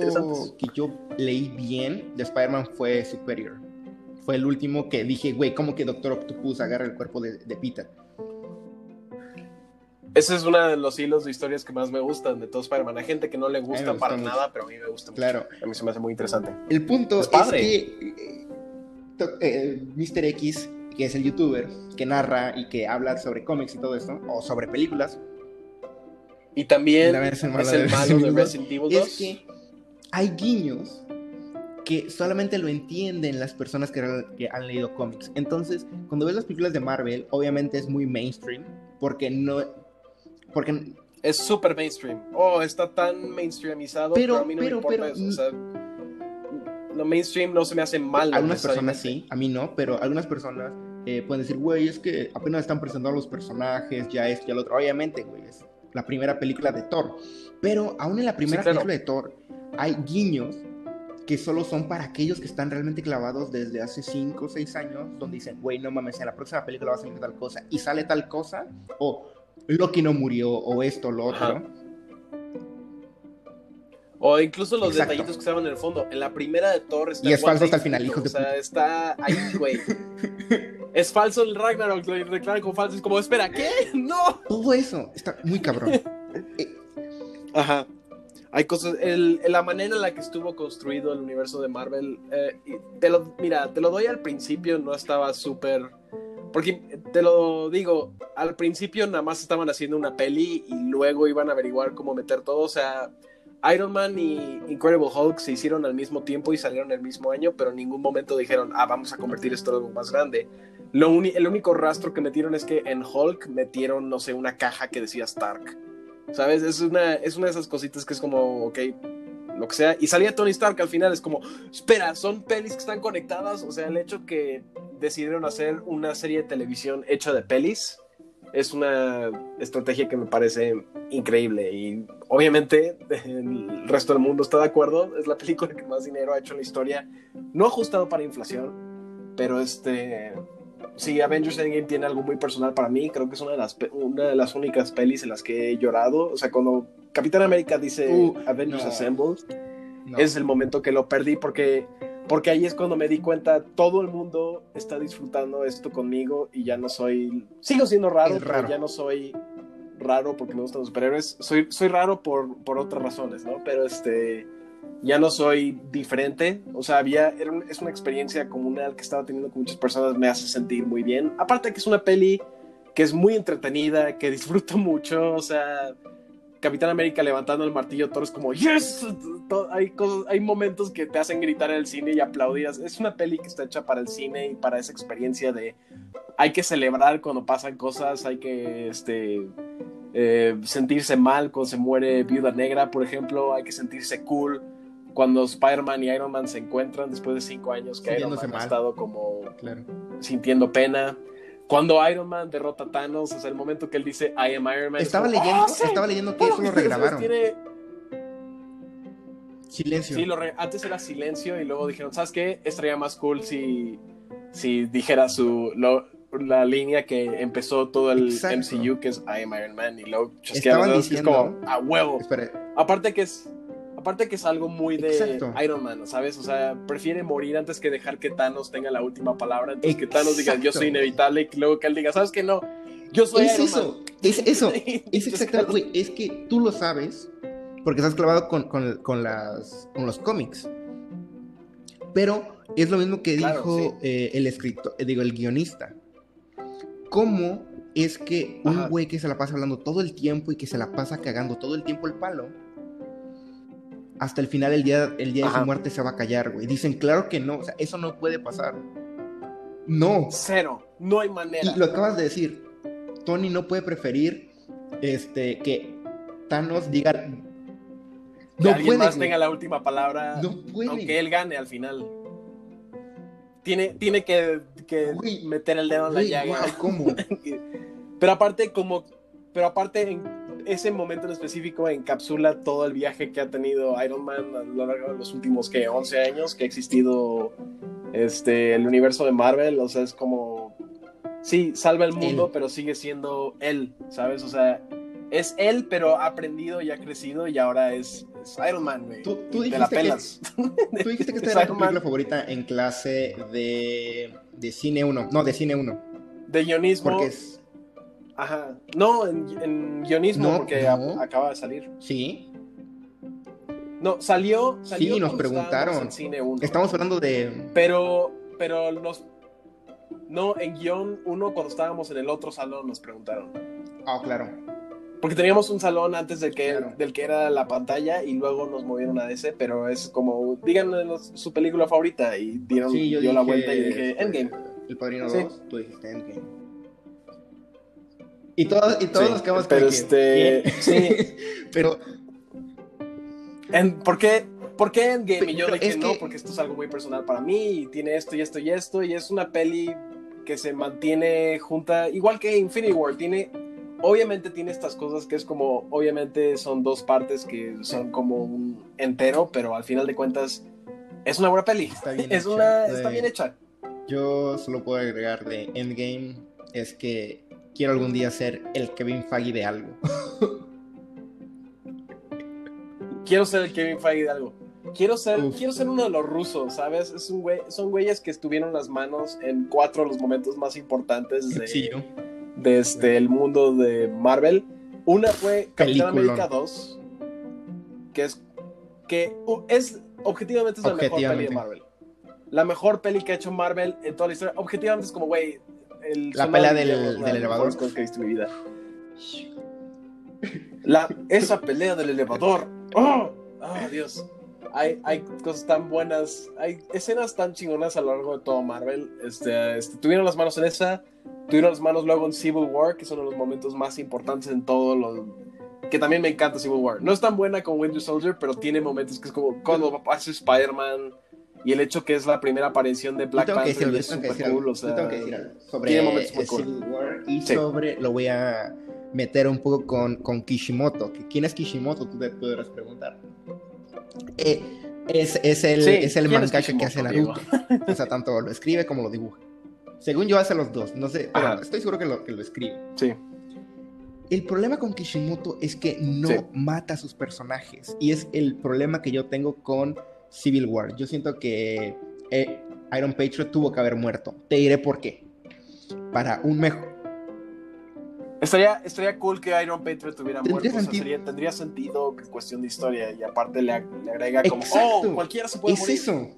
que yo leí bien de Spider-Man fue Superior. Fue el último que dije, güey, ¿cómo que Doctor Octopus agarra el cuerpo de, de Peter? Ese es uno de los hilos de historias que más me gustan de todo Spider-Man. Hay gente que no le gusta para mucho. nada, pero a mí me gusta claro. mucho. A mí se me hace muy interesante. El punto es, es que eh, míster X, que es el youtuber que narra y que habla sobre cómics y todo eso, o sobre películas. Y también es el malo de Resident, de Resident Evil dos. Es que hay guiños que solamente lo entienden las personas que, que han leído cómics. Entonces, cuando ves las películas de Marvel, obviamente es muy mainstream, porque no... Porque... es súper mainstream. Oh, está tan mainstreamizado. Pero, pero a mí no pero, me importa pero, eso. O sea, lo mainstream no se me hace mal. Algunas personas sí, a mí no, pero algunas personas eh, pueden decir, güey, es que apenas están presentando los personajes, ya esto, ya lo otro. Obviamente, güey, es la primera película de Thor. Pero aún en la primera sí, claro. película de Thor hay guiños que solo son para aquellos que están realmente clavados desde hace cinco o seis años, donde dicen, güey, no mames, en la próxima película va a salir tal cosa. Y sale tal cosa, o... Oh, Loki no murió, o esto, lo otro. Ajá. O incluso los Exacto. detallitos que estaban en el fondo. En la primera de Thor está... Y es falso hasta el final, hijo de... O sea, está ahí, güey. Es falso el Ragnarok, lo declaran como falso. Es como, espera, ¿qué? ¡No! Todo eso está muy cabrón. Ajá. Hay cosas... El, la manera en la que estuvo construido el universo de Marvel... Eh, te lo, mira, te lo doy al principio, no estaba súper... Porque, te lo digo, al principio nada más estaban haciendo una peli y luego iban a averiguar cómo meter todo. O sea, Iron Man y Incredible Hulk se hicieron al mismo tiempo y salieron el mismo año, pero en ningún momento dijeron, ah, vamos a convertir esto en algo más grande. Lo uni- el único rastro que metieron es que en Hulk metieron, no sé, una caja que decía Stark. ¿Sabes? Es una, es una de esas cositas que es como, ok, lo que sea. Y salía Tony Stark al final, es como, espera, son pelis que están conectadas. O sea, el hecho que decidieron hacer una serie de televisión hecha de pelis es una estrategia que me parece increíble y obviamente el resto del mundo está de acuerdo. Es la película que más dinero ha hecho en la historia, no ajustado para inflación, pero este sí, Avengers Endgame tiene algo muy personal para mí. Creo que es una de las, pe- una de las únicas pelis en las que he llorado. O sea, cuando Capitán América dice uh, Avengers no. Assemble, no. Es el momento que lo perdí porque... Porque ahí es cuando me di cuenta, todo el mundo está disfrutando esto conmigo y ya no soy... Sigo siendo raro, raro. Pero ya no soy raro porque me gustan los superhéroes. Soy, soy raro por, por otras razones, ¿no? Pero este, ya no soy diferente. O sea, había, era un, es una experiencia comunal que estaba teniendo con muchas personas. Me hace sentir muy bien. Aparte que es una peli que es muy entretenida, que disfruto mucho, o sea... Capitán América levantando el martillo, Thor es como ¡yes! Hay, cosas, hay momentos que te hacen gritar en el cine y aplaudir. Es una peli que está hecha para el cine y para esa experiencia de hay que celebrar cuando pasan cosas, hay que este, eh, sentirse mal cuando se muere Viuda Negra, por ejemplo, hay que sentirse cool cuando Spider-Man y Iron Man se encuentran después de cinco años que Iron Man mal. Ha estado como claro. Sintiendo pena. Cuando Iron Man derrota a Thanos, o sea, el momento que él dice, I am Iron Man. Estaba, como, leyendo, ¡Oh, sí! estaba leyendo que eso lo regrabaron. Tiene... Silencio. Sí, lo re... antes era silencio y luego dijeron, ¿sabes qué? Estaría más cool si, si dijera su lo... la línea que empezó todo el Exacto. M C U, que es I am Iron Man, y luego chasquearon. Diciendo... Es como, a huevo. Espere. Aparte que es... Aparte que es algo muy de Exacto. Iron Man, ¿sabes? O sea, prefiere morir antes que dejar que Thanos tenga la última palabra. Antes Exacto. que Thanos diga, yo soy inevitable, y luego que él diga, ¿sabes qué? No, yo soy es Iron eso, Man. Es eso, es exactamente, güey, es que tú lo sabes, porque estás clavado con, con, con, las, con los cómics. Pero es lo mismo que claro, dijo sí. eh, el escritor, eh, digo, el guionista. ¿Cómo es que Ajá. un güey que se la pasa hablando todo el tiempo y que se la pasa cagando todo el tiempo el palo... Hasta el final, el día, el día de su muerte se va a callar, güey. Dicen, claro que no, o sea, eso no puede pasar. No. Cero, no hay manera. Y lo acabas de decir, Tony no puede preferir este, que Thanos diga... Que no alguien puede, más güey. Tenga la última palabra, no puede. Aunque él gane al final. Tiene, tiene que, que güey, meter el dedo en güey, la llaga. Wow, ¿cómo? Pero aparte, como... Pero aparte... En... Ese momento en específico encapsula todo el viaje que ha tenido Iron Man a lo largo de los últimos, ¿qué? once años que ha existido este, el universo de Marvel. O sea, es como... Sí, salva el mundo, él. Pero sigue siendo él, ¿sabes? O sea, es él, pero ha aprendido y ha crecido y ahora es, es Iron Man, güey. Tú, tú dijiste que... Tú dijiste que esta era tu película favorita en clase de... De cine uno. No, de cine uno. De guionismo. Porque es... Ajá. No, en, en guionismo, no, porque no. A, acaba de salir. Sí. No, salió. salió sí, nos preguntaron. En cine uno. Estamos hablando de. Pero, pero nos. No, en guión uno, cuando estábamos en el otro salón, nos preguntaron. Ah, oh, claro. Porque teníamos un salón antes del que, claro. del que era la pantalla y luego nos movieron a ese, pero es como. Díganos su película favorita. Y dieron sí, yo dio dije, la vuelta y dije Endgame. El Padrino sí. dos, tú dijiste Endgame. Y todos, y todos sí, nos quedamos pero este, sí. Pero en, ¿por qué, por qué Endgame? Y yo dije no, que... porque esto es algo muy personal para mí y tiene esto y esto y esto y es una peli que se mantiene junta, igual que Infinity War, tiene, obviamente tiene estas cosas que es como, obviamente son dos partes que son como un entero, pero al final de cuentas es una buena peli, está bien, es hecha, una, está bien hecha. Yo solo puedo agregar de Endgame es que quiero algún día ser el Kevin Feige de algo. Quiero ser el Kevin Feige de algo. Quiero ser, Uf. quiero ser uno de los rusos, ¿sabes? Es un güey, son güeyes que estuvieron las manos en cuatro de los momentos más importantes de, sí, ¿no? de este, bueno. el mundo de Marvel. Una fue Capitán América dos, que es que uh, es objetivamente es la objetivamente. mejor peli de Marvel. La mejor peli que ha hecho Marvel en toda la historia. Objetivamente es como, güey... El la pelea del, del, del, del elevador que he visto en mi vida. La, esa pelea del elevador. ¡Oh! Ah, oh, Dios. Hay, hay cosas tan buenas, hay escenas tan chingonas a lo largo de todo Marvel. Este, este, tuvieron las manos en esa, tuvieron las manos luego en Civil War, que es uno de los momentos más importantes en todo lo... Que también me encanta Civil War. No es tan buena como Winter Soldier, pero tiene momentos que es como cuando hace Spider-Man y el hecho que es la primera aparición de Black Panther es súper cool. O sea, tengo que decir algo sobre tiene momentos muy cool. Civil War y sí. sobre... Lo voy a meter un poco con, con Kishimoto. ¿Quién es Kishimoto? Tú te podrás preguntar. Eh, es, es el, sí, es el mangaka que hace Naruto. O sea, tanto lo escribe como lo dibuja. Según yo hace los dos, no sé, pero Ajá. estoy seguro que lo, que lo escribe. Sí. El problema con Kishimoto es que no sí. mata a sus personajes. Y es el problema que yo tengo con Civil War. Yo siento que eh, Iron Patriot tuvo que haber muerto. Te diré por qué. Para un mejor... Estaría, estaría cool que Iron Patriot tuviera muerto. O sea, sería, tendría sentido en cuestión de historia. Y aparte le, le agrega como... Exacto. ¡Oh! Cualquiera se puede es morir. Es eso.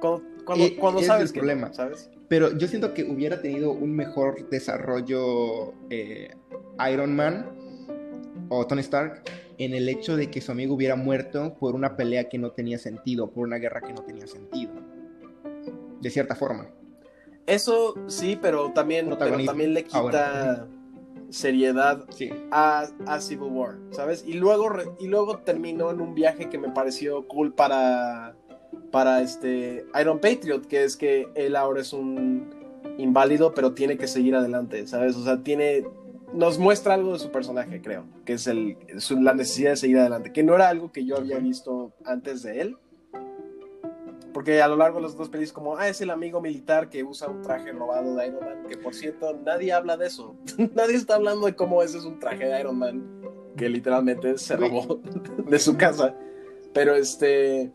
Cuando, cuando, eh, cuando sabes que problema. No, ¿sabes? Pero yo siento que hubiera tenido un mejor desarrollo eh, Iron Man o Tony Stark en el hecho de que su amigo hubiera muerto por una pelea que no tenía sentido, por una guerra que no tenía sentido. De cierta forma. Eso sí, pero también, pero también le quita... Ahora. seriedad sí. a, a Civil War, ¿sabes? Y luego, re, y luego terminó en un viaje que me pareció cool para, para este Iron Patriot, que es que él ahora es un inválido, pero tiene que seguir adelante, ¿sabes? O sea, tiene, nos muestra algo de su personaje, creo, que es el, su, la necesidad de seguir adelante, que no era algo que yo había visto antes de él, porque a lo largo de las dos pelis como, ah, es el amigo militar que usa un traje robado de Iron Man, que por cierto, nadie habla de eso. Nadie está hablando de cómo ese es un traje de Iron Man, que literalmente se robó de su casa. Pero este...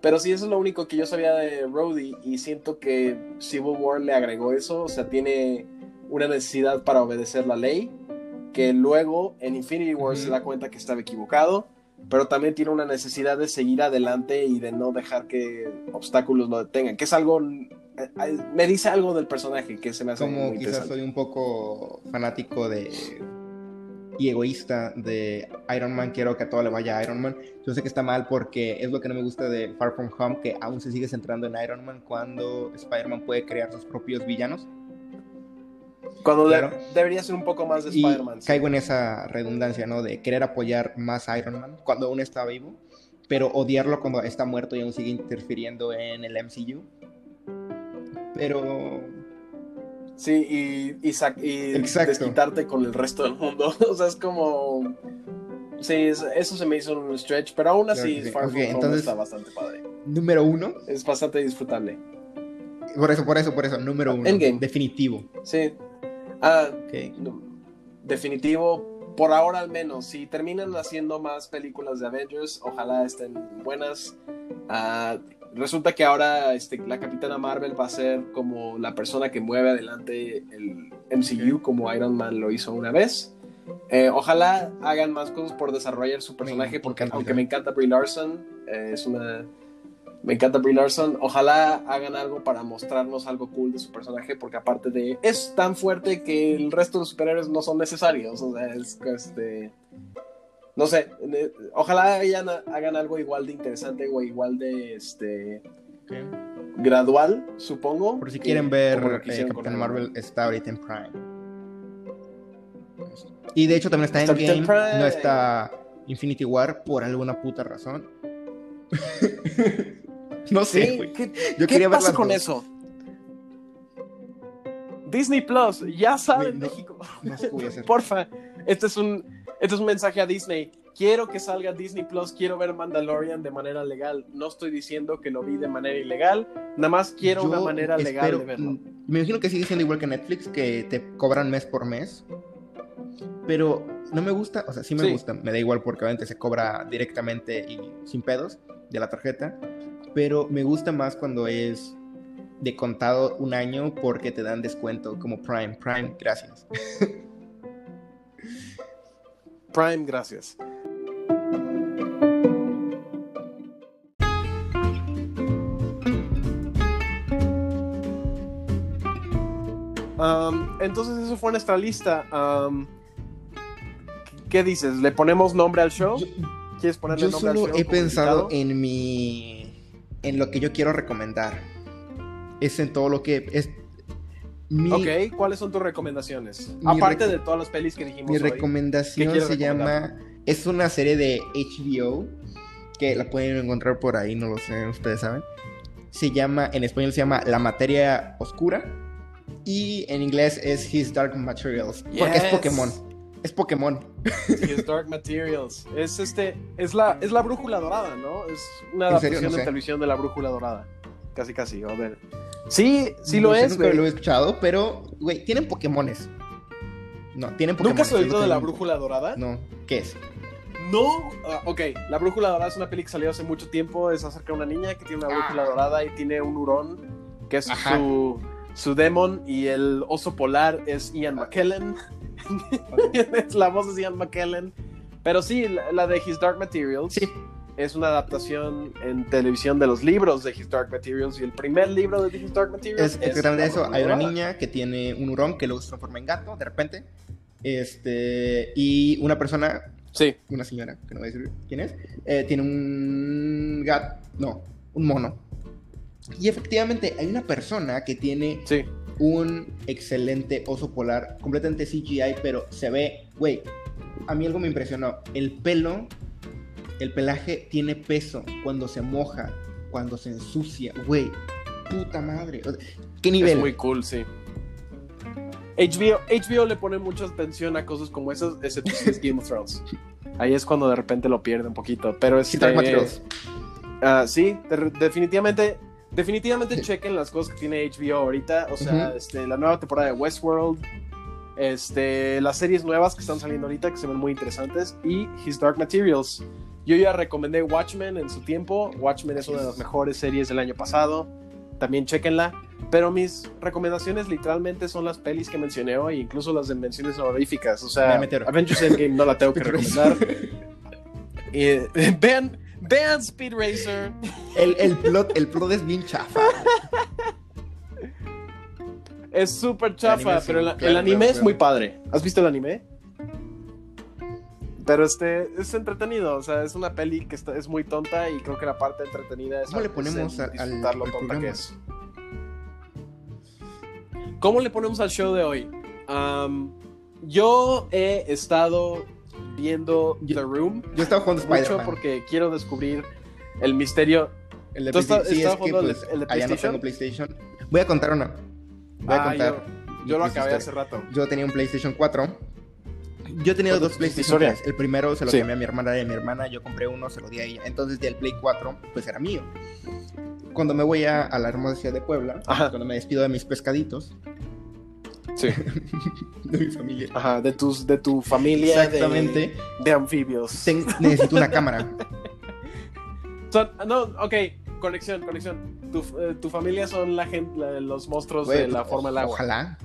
Pero sí, eso es lo único que yo sabía de Rhodey, y siento que Civil War le agregó eso, o sea, tiene una necesidad para obedecer la ley, que luego en Infinity War mm. se da cuenta que estaba equivocado, pero también tiene una necesidad de seguir adelante y de no dejar que obstáculos lo detengan, que es algo, me dice algo del personaje que se me hace como muy interesante. Como quizás soy un poco fanático de y egoísta de Iron Man, quiero que a todo le vaya a Iron Man. Yo sé que está mal porque es lo que no me gusta de Far From Home, que aún se sigue centrando en Iron Man cuando Spider-Man puede crear sus propios villanos. Cuando claro. de, debería ser un poco más de Spider-Man. Y caigo en esa redundancia, ¿no? De querer apoyar más a Iron Man cuando aún está vivo, pero odiarlo cuando está muerto y aún sigue interfiriendo en el M C U. Pero... Sí, y, y, sac- y desquitarte con el resto del mundo. O sea, es como... Sí, es, eso se me hizo un stretch, pero aún así claro, sí. Far From okay, Home entonces, está bastante padre. Número uno. Es bastante disfrutable. Por eso, por eso, por eso. Número uno. Endgame. Definitivo. Sí. Ah, okay. no, definitivo, por ahora al menos. Si terminan haciendo más películas de Avengers, ojalá estén buenas. Ah, resulta que ahora este, la Capitana Marvel va a ser como la persona que mueve adelante el M C U, okay. como Iron Man lo hizo una vez. Eh, ojalá hagan más cosas por desarrollar su personaje, porque aunque me encanta Brie Larson, eh, es una... Me encanta Brie Larson. Ojalá hagan algo para mostrarnos algo cool de su personaje, porque aparte de... Es tan fuerte que el resto de los superhéroes no son necesarios. O sea, es... Este, no sé. Ojalá hayan, hagan algo igual de interesante o igual de... este okay. gradual, supongo. Por si que, quieren ver, eh, Capitán Marvel está ahorita en Prime. Y de hecho también está, está en Endgame. No está Infinity War por alguna puta razón. No sé, güey. Sí, ¿Qué, ¿qué pasa con dos. eso? Disney Plus, ya saben, no, México. No Porfa, este es, un, este es un mensaje a Disney. Quiero que salga Disney Plus, quiero ver Mandalorian de manera legal. No estoy diciendo que lo vi de manera ilegal, nada más quiero Yo una manera espero, legal de verlo. Me imagino que sigue siendo igual que Netflix, que te cobran mes por mes. Pero no me gusta, o sea, sí me sí. gusta, me da igual porque obviamente se cobra directamente y sin pedos de la tarjeta. Pero me gusta más cuando es de contado un año porque te dan descuento como Prime. Prime, gracias. Prime, gracias. Um, entonces eso fue nuestra lista. Um, ¿Qué dices? ¿Le ponemos nombre al show? Yo... ¿Quieres ponerle nombre al show? Yo solo he pensado en mi... en lo que yo quiero recomendar. Es en todo lo que... es mi... Ok, ¿cuáles son tus recomendaciones? Mi Aparte rec... de todas las pelis que dijimos. Mi hoy, recomendación se llama... Es una serie de H B O que la pueden encontrar por ahí, no lo sé, ustedes saben. Se llama, en español se llama La Materia Oscura y en inglés es His Dark Materials, yes. Porque es Pokémon. Es Pokémon. His Dark Materials. Es este es la es la Brújula Dorada, ¿no? Es una adaptación no sé. de televisión de La Brújula Dorada. Casi casi, a ver. Sí, sí no lo sé, es, pero lo he escuchado, pero güey, tienen Pokémones. No, tienen Pokémones. ¿Nunca has oído de La Brújula Dorada? No. ¿Qué es? No, uh, ok, La Brújula Dorada es una peli que salió hace mucho tiempo, es acerca de una niña que tiene una brújula ah. dorada y tiene un hurón, que es su, su demon, y el oso polar es Ian McKellen, okay. La voz es Ian McKellen, pero sí, la, la de His Dark Materials sí. Es una adaptación en televisión de los libros de His Dark Materials, y el primer libro de His Dark Materials es... es exactamente eso, hay una niña que tiene un hurón que luego se transforma en gato, de repente, este, y una persona... Sí. Una señora, que no voy a decir quién es, eh, tiene un gato, no, un mono. Y efectivamente hay una persona que tiene sí. un excelente oso polar, completamente C G I, pero se ve, güey, a mí algo me impresionó. El pelo, el pelaje tiene peso cuando se moja, cuando se ensucia, güey, puta madre. ¿Qué nivel? Es muy cool, sí. H B O, H B O le pone mucha atención a cosas como esas, excepto es Game of Thrones. Ahí es cuando de repente lo pierde un poquito, pero es este, uh, sí, de, definitivamente, definitivamente sí. Chequen las cosas que tiene H B O ahorita, o sea, uh-huh. este, la nueva temporada de Westworld, este, las series nuevas que están saliendo ahorita que se ven muy interesantes y His Dark Materials. Yo ya recomendé Watchmen en su tiempo. Watchmen es una de las mejores series del año pasado. También chequenla. Pero mis recomendaciones literalmente son las pelis que mencioné hoy, incluso las de menciones honoríficas. O sea, Avengers Endgame no la tengo que recomendar. eh, vean, vean Speed Racer. El, el, plot, el plot es bien chafa. Es súper chafa, pero el, el anime es muy padre. ¿Has visto el anime? Pero este es entretenido, o sea, es una peli que está, es muy tonta y creo que la parte entretenida es... ¿Cómo le ponemos al, al, al tonta que es? ¿Cómo le ponemos al show de hoy? Um, yo he estado viendo yo, The Room. Yo he estado jugando Spider-Man. Mucho porque quiero descubrir el misterio. El de PlayStation. Sí, es que, pues, el de PlayStation. Allá no tengo PlayStation. Voy a contar una. Voy ah, a contar. Yo, yo lo acabé historia. hace rato. Yo tenía un PlayStation cuatro. Yo he tenido dos PlayStation tres. El primero se lo sí. cambié a mi hermana, de mi hermana. Yo compré uno, se lo di a ella. Entonces, del Play cuatro, pues era mío. Cuando me voy a, a la hermosa ciudad de Puebla, ajá. cuando me despido de mis pescaditos, sí, de mi familia, ajá, de tus, de tu familia, exactamente, de, de anfibios, Ten, necesito una cámara. Son, no, okay, conexión, conexión. Tu, eh, tu familia son la gente, la, los monstruos Oye, de la forma del agua. Ojalá.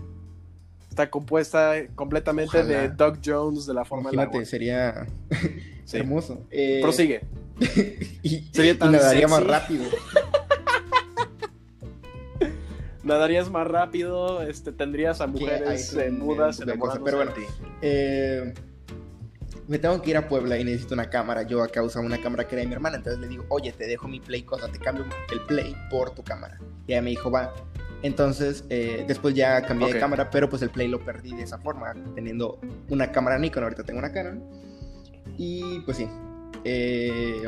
Está compuesta completamente ojalá. de Doug Jones de la forma del agua. Imagínate, sería sí. hermoso. Eh... Prosigue. y, sería tan y nadaría sexy. más rápido. Nadarías más rápido, este, tendrías a mujeres eh, mudas en la... Pero bueno, eh, me tengo que ir a Puebla y necesito una cámara. Yo acá usaba una cámara que era de mi hermana, entonces le digo, oye, te dejo mi Play, cosa, te cambio el Play por tu cámara. Y ella me dijo, va. Entonces, eh, después ya cambié okay. de cámara, pero pues el Play lo perdí de esa forma, teniendo una cámara Nikon, ahorita tengo una Canon. Y pues sí, eh...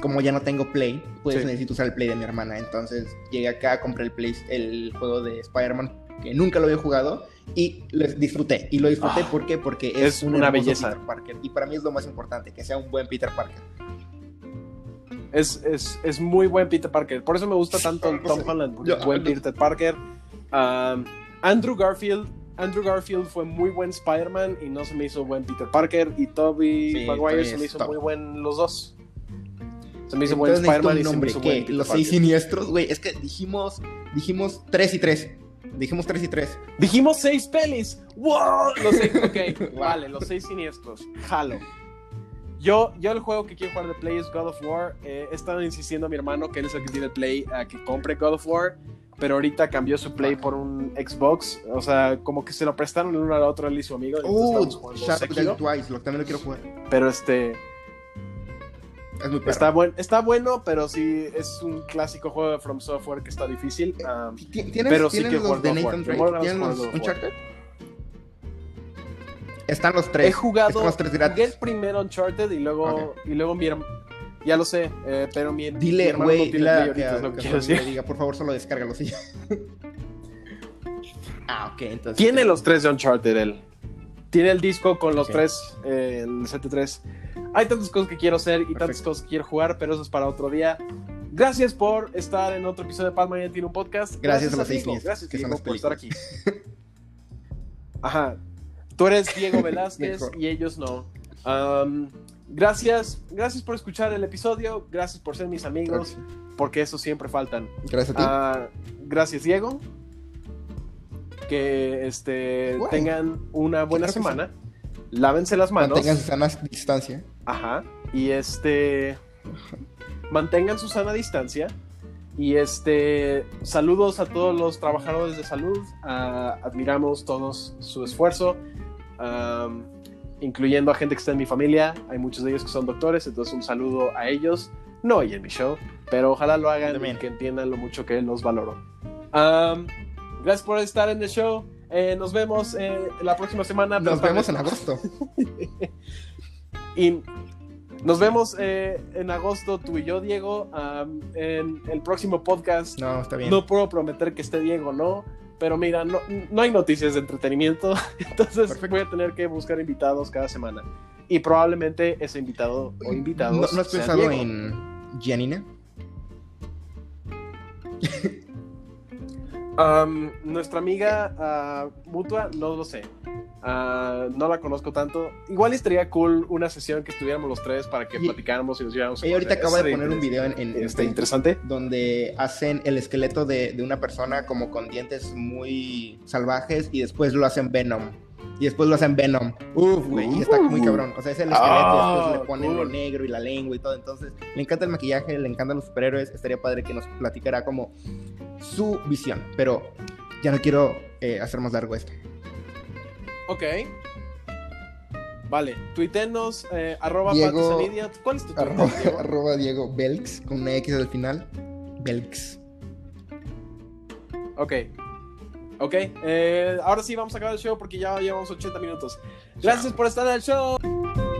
como ya no tengo Play, pues sí. necesito usar el Play de mi hermana. Entonces llegué acá, compré el Play, el juego de Spider-Man, que nunca lo había jugado, y lo disfruté. Y lo disfruté, oh, ¿por qué? Porque es, es un una belleza. Peter Parker, y para mí es lo más importante, que sea un buen Peter Parker. Es, es, es muy buen Peter Parker. Por eso me gusta tanto el Tom Holland, un buen Peter Parker. Um, Andrew Garfield. Andrew Garfield fue muy buen Spider-Man y no se me hizo buen Peter Parker. Y Tobey sí, Maguire se me hizo top. muy buen los dos. Se me hizo buen Spider-Man y se me hizo buen Peter Los Parker. Seis siniestros, güey, es que dijimos dijimos tres y tres. Dijimos tres y tres. Dijimos seis pelis. ¡Wow! Los seis, ok, vale, los seis siniestros. Jalo. Yo, yo el juego que quiero jugar de Play es God of War. Eh, he estado insistiendo a mi hermano, que él es el que tiene Play, a que compre God of War, pero ahorita cambió su Play por un Xbox. O sea, como que se lo prestaron el uno al otro, él y su amigo. ¡Oh! Shadow of the Twice, lo que también lo quiero jugar. Pero este... Es muy está, buen, está bueno, pero sí es un clásico juego de From Software que está difícil. Um, ¿Tienes, pero ¿tienes sí que los de Nathan Drake? ¿Tienes los Uncharted? Están los tres. He jugado. Están los tres gratis. Jugué el primero Uncharted y luego, okay. y luego mi hermano. Ya lo sé, eh, pero mi, dile, mi hermano wey, no tiene la, ahorita, que, es lo que, que quiero decir. Diga, por favor, solo descárgalo, sí. Ah, ok, entonces. Tiene los tres de Uncharted él. Tiene el disco con los okay. tres, eh, el Z tres. Hay tantas cosas que quiero hacer y Perfecto. tantas cosas que quiero jugar, pero eso es para otro día. Gracias por estar en otro episodio de Pat Magaña Tiene un Podcast. Gracias, gracias a los Disneys. Gracias, que Diego, por estar aquí. Ajá. Tú eres Diego Velázquez y ellos no. Um, gracias, gracias por escuchar el episodio. Gracias por ser mis amigos, okay. porque eso siempre faltan. Gracias a ti. Uh, gracias, Diego. Que este, wow. tengan una buena claro semana. Sí. Lávense las manos. Mantengan su sana distancia. Ajá. Y este. Mantengan su sana distancia. Y este. Saludos a todos los trabajadores de salud. Uh, admiramos todos su esfuerzo. Um, incluyendo a gente que está en mi familia. Hay muchos de ellos que son doctores. Entonces, un saludo a ellos. No hoy en mi show. Pero ojalá lo hagan también. Y que entiendan lo mucho que los valoro. Um, Gracias por estar en el show. Eh, nos vemos eh, la próxima semana. Nos vemos en agosto. Y nos vemos eh, en agosto, tú y yo, Diego, um, en el próximo podcast. No, está bien. No puedo prometer que esté Diego, ¿no? Pero mira, no, no hay noticias de entretenimiento. Entonces Perfecto. voy a tener que buscar invitados cada semana. Y probablemente ese invitado o invitados ¿No, no has pensado Diego. en Janina? Um, nuestra amiga uh, mutua, no lo sé, uh, no la conozco tanto. Igual estaría cool una sesión que estuviéramos los tres para que y, platicáramos y nos lleváramos. Ella ahorita acaba de poner un video en, en este interesante donde hacen el esqueleto de, de una persona como con dientes muy salvajes y después lo hacen Venom y después lo hacen Venom. Uf, güey, uh, y está muy cabrón. O sea, es el esqueleto oh, y después le ponen cool. lo negro y la lengua y todo. Entonces, le encanta el maquillaje, le encantan los superhéroes. Estaría padre que nos platicara como su visión. Pero ya no quiero eh, hacer más largo esto. Ok. Vale, tuitenos, eh, arroba Diego, ¿cuál es tu Twitter? Arroba, Diego? arroba Diego Belks, con una X al final. Belks. Ok. Ok, eh, ahora sí vamos a acabar el show porque ya llevamos ochenta minutos. Gracias por estar en el show.